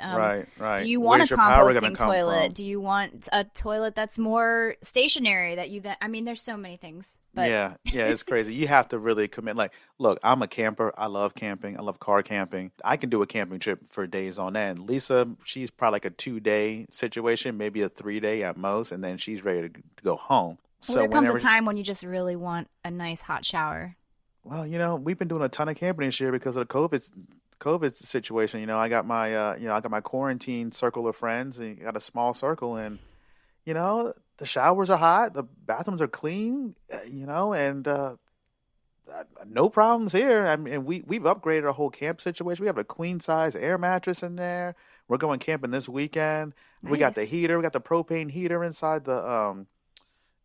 Do you want a composting toilet? Do you want a toilet that's more stationary that you then, I mean, there's so many things. But it's crazy. You have to really commit. Like, look, I'm a camper. I love camping. I love car camping. I can do a camping trip for days on end. Lisa, she's probably like a 2-day situation, maybe a 3-day at most, and then she's ready to go home. Well, so there comes a time when you just really want a nice hot shower. Well, you know, we've been doing a ton of camping this year because of the COVID situation. You know, I got my quarantine circle of friends, and got a small circle, and you know. The showers are hot. The bathrooms are clean, you know, and no problems here. I mean, we've upgraded our whole camp situation. We have a queen-size air mattress in there. We're going camping this weekend. Nice. We got the heater. We got the propane heater inside the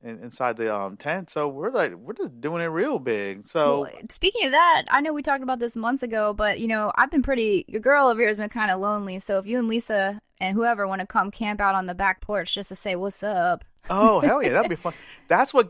tent. So we're just doing it real big. So well, speaking of that, I know we talked about this months ago, but you know, your girl over here has been kind of lonely. So if you and Lisa and whoever want to come camp out on the back porch just to say what's up. Oh, hell yeah. That'd be fun. That's what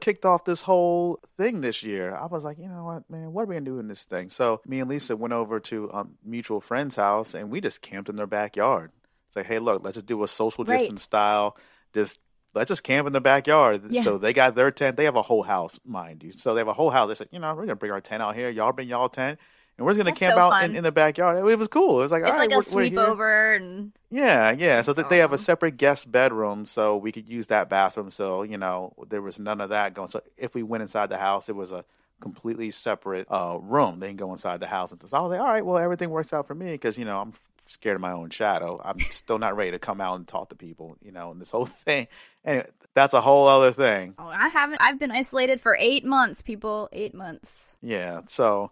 kicked off this whole thing this year. I was like, you know what, man, what are we going to do in this thing? So me and Lisa went over to a mutual friend's house and we just camped in their backyard. It's like, hey, look, let's just do a social distance style. Let's just camp in the backyard. Yeah. So they got their tent. They have a whole house, mind you. So they have a whole house. They said, you know, we're going to bring our tent out here. Y'all bring y'all tent. And we're just going to camp out in the backyard. It was cool. It was like, it's all right, like a sleepover. And... Yeah. So they have a separate guest bedroom. So we could use that bathroom. So, you know, there was none of that going. So if we went inside the house, it was a completely separate room. They can go inside the house. And so I was like, all right, well, everything works out for me because, you know, I'm scared of my own shadow. I'm still not ready to come out and talk to people, you know, and this whole thing. Anyway, that's a whole other thing. Oh, I've been isolated for 8 months, people. 8 months. Yeah. So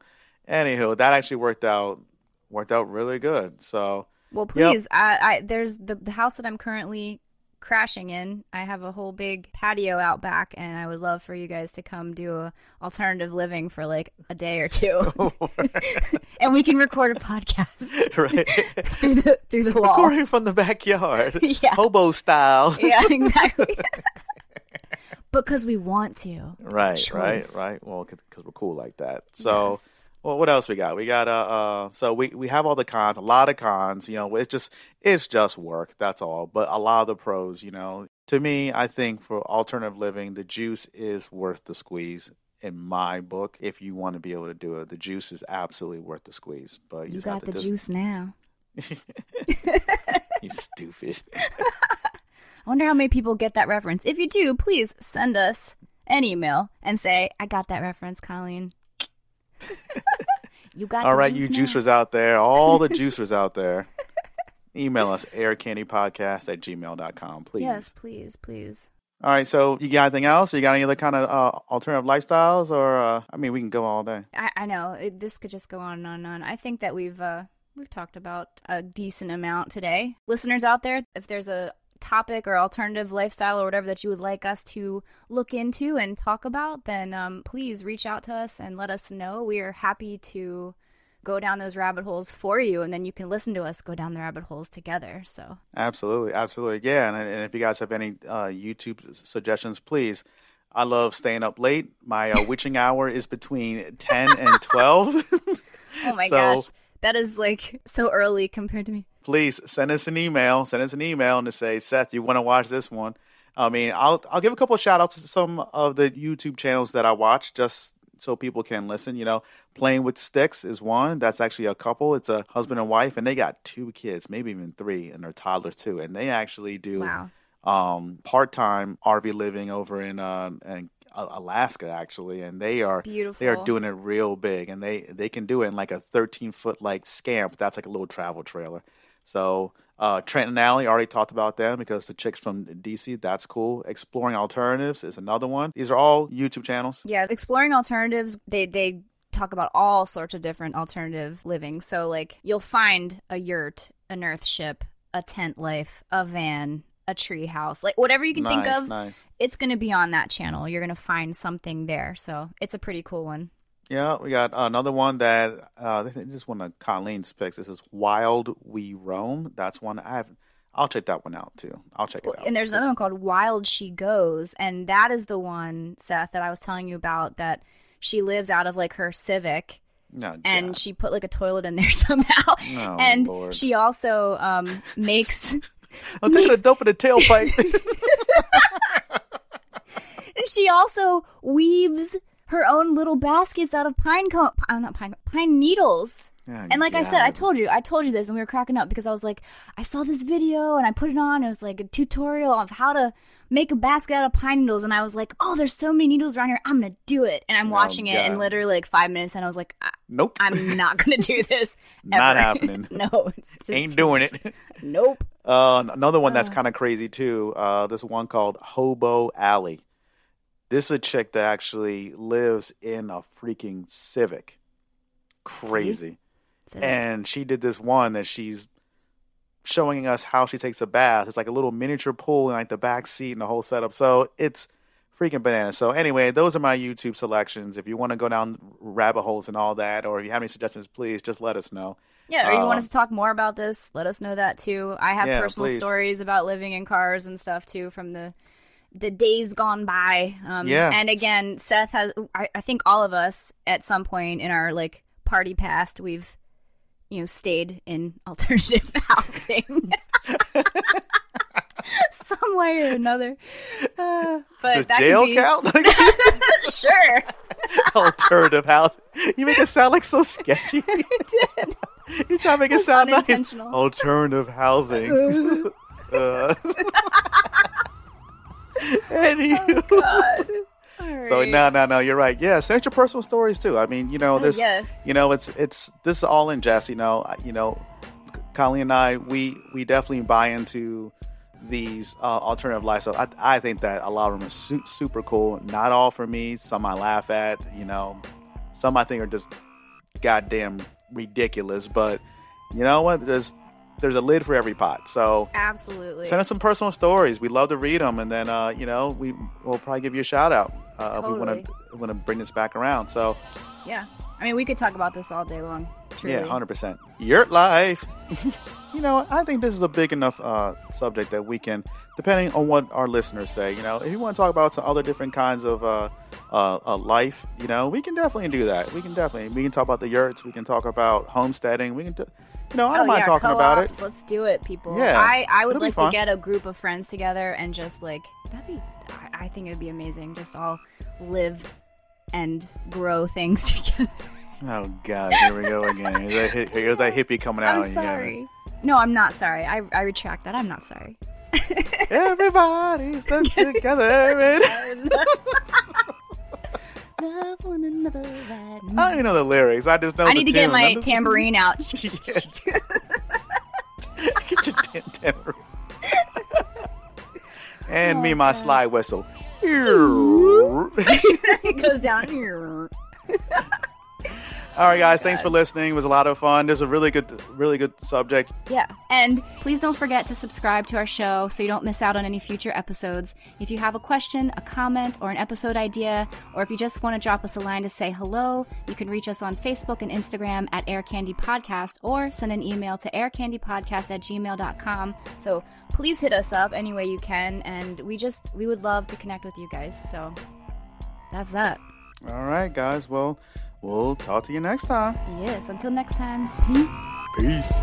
anywho, that actually worked out really good. So well, please, I there's the house that I'm currently crashing in. I have a whole big patio out back, and I would love for you guys to come do a alternative living for like a day or two, and we can record a podcast through the wall, recording from the backyard, hobo style. Yeah, exactly. because we want to. Right. Well, because we're cool like that. So, yes. Well, what else we got? We got so we have all the cons, a lot of cons. You know, it's just work. That's all. But a lot of the pros. You know, to me, I think for alternative living, the juice is worth the squeeze. In my book, if you want to be able to do it, the juice is absolutely worth the squeeze. But you just got the juice now. You stupid. I wonder how many people get that reference. If you do, please send us an email and say, I got that reference, Colleen. You got all right, you now. Juicers out there, all the juicers out there, email us aircandypodcast@gmail.com, please. Yes, please. All right, so you got anything else? You got any other kind of alternative lifestyles? Or, I mean, we can go all day. I know. This could just go on and on and on. I think that we've talked about a decent amount today. Listeners out there, if there's a topic or alternative lifestyle or whatever that you would like us to look into and talk about, then please reach out to us and let us know. We are happy to go down those rabbit holes for you, and then you can listen to us go down the rabbit holes together. So absolutely, yeah. And if you guys have any YouTube suggestions, please. I love staying up late. My witching hour is between 10 and 12. Oh my gosh. That is like so early compared to me. Please send us an email. And to say, Seth, you want to watch this one? I mean, I'll give a couple of shout outs to some of the YouTube channels that I watch just so people can listen. You know, Playing with Sticks is one. That's actually a couple. It's a husband and wife, and they got 2 kids, maybe even 3, and they're toddlers too. And they actually do part-time RV living over in Alaska, actually, and they are beautiful. They are doing it real big, and they can do it in like a 13-foot like scamp. That's like a little travel trailer. So Trent and Allie, already talked about them because the chicks from D.C., that's cool. Exploring Alternatives is another one. These are all YouTube channels. Yeah, Exploring Alternatives, they talk about all sorts of different alternative living. So like you'll find a yurt, an Earthship, a tent life, a van, a tree house, like whatever you can think of, it's going to be on that channel. You're going to find something there. So it's a pretty cool one. Yeah, we got another one that this is one of Colleen's picks. This is Wild We Roam. That's one I'll check that one out too. I'll check it out. And there's another one called Wild She Goes. And that is the one, Seth, that I was telling you about, that she lives out of like her Civic. She put like a toilet in there somehow. Oh, and Lord. She also makes... I'm taking a dump in the tailpipe. And she also weaves her own little baskets out of pine needles. Yeah, and like I said, I told you this, and we were cracking up because I was like, I saw this video and I put it on. It was like a tutorial of how to make a basket out of pine needles, and I was like, oh, there's so many needles around here. I'm gonna do it. And I'm watching it in literally like 5 minutes, and I was like, nope, I'm not gonna do this. Not happening. No, it's just ain't doing it. Nope. Another one that's kind of crazy too. This one called Hobo Alley. This is a chick that actually lives in a freaking Civic. Crazy. Civic. And she did this one that she's showing us how she takes a bath. It's like a little miniature pool and like the back seat and the whole setup. So it's freaking bananas. So anyway, those are my YouTube selections. If you want to go down rabbit holes and all that, or if you have any suggestions, please just let us know. Yeah, or you want us to talk more about this, let us know that too. I have personal stories about living in cars and stuff too from the days gone by. And again, Seth has, I think all of us at some point in our like party past, we've stayed in alternative housing some way or another. But does that jail count? Sure. Alternative housing. You make it sound like so sketchy. It did. You're trying to make it sound nice. Alternative housing. Anywho. Oh, God. Right. So no, you're right. Yeah, send your personal stories too. I mean, there's, it's this is all in jest. Colleen and I, we definitely buy into these alternative lifestyles. I think that a lot of them are super cool. Not all for me. Some I laugh at. Some I think are just goddamn ridiculous. But you know what? There's a lid for every pot. So absolutely, send us some personal stories. We love to read them, and then we'll probably give you a shout out. If we want to bring this back around. So yeah, I mean, we could talk about this all day long. Truly. Yeah, 100%. Yurt life. You know, I think this is a big enough subject that we can, depending on what our listeners say, you know, if you want to talk about some other different kinds of life, you know, we can definitely do that. We can talk about the yurts. We can talk about homesteading. We can I don't mind talking co-ops, about it. Let's do it, people. Yeah, I would like to get a group of friends together and just like, I think it'd be amazing. Just all live and grow things together. Oh, God. Here we go again. Here's that hippie coming out. I'm sorry. No, I'm not sorry. I retract that. I'm not sorry. Everybody stuck together. And... Love one another right now. I don't even know the lyrics. I just know I need to get my tambourine out. Get your tambourine. And me, my sly whistle. It goes down here. All right, guys. Thanks for listening. It was a lot of fun. This is a really good subject. Yeah. And please don't forget to subscribe to our show so you don't miss out on any future episodes. If you have a question, a comment, or an episode idea, or if you just want to drop us a line to say hello, you can reach us on Facebook and Instagram at Air Candy Podcast or send an email to aircandypodcast@gmail.com. So please hit us up any way you can. And we would love to connect with you guys. So that's that. All right, guys. Well... we'll talk to you next time. Yes, until next time. Peace. Peace.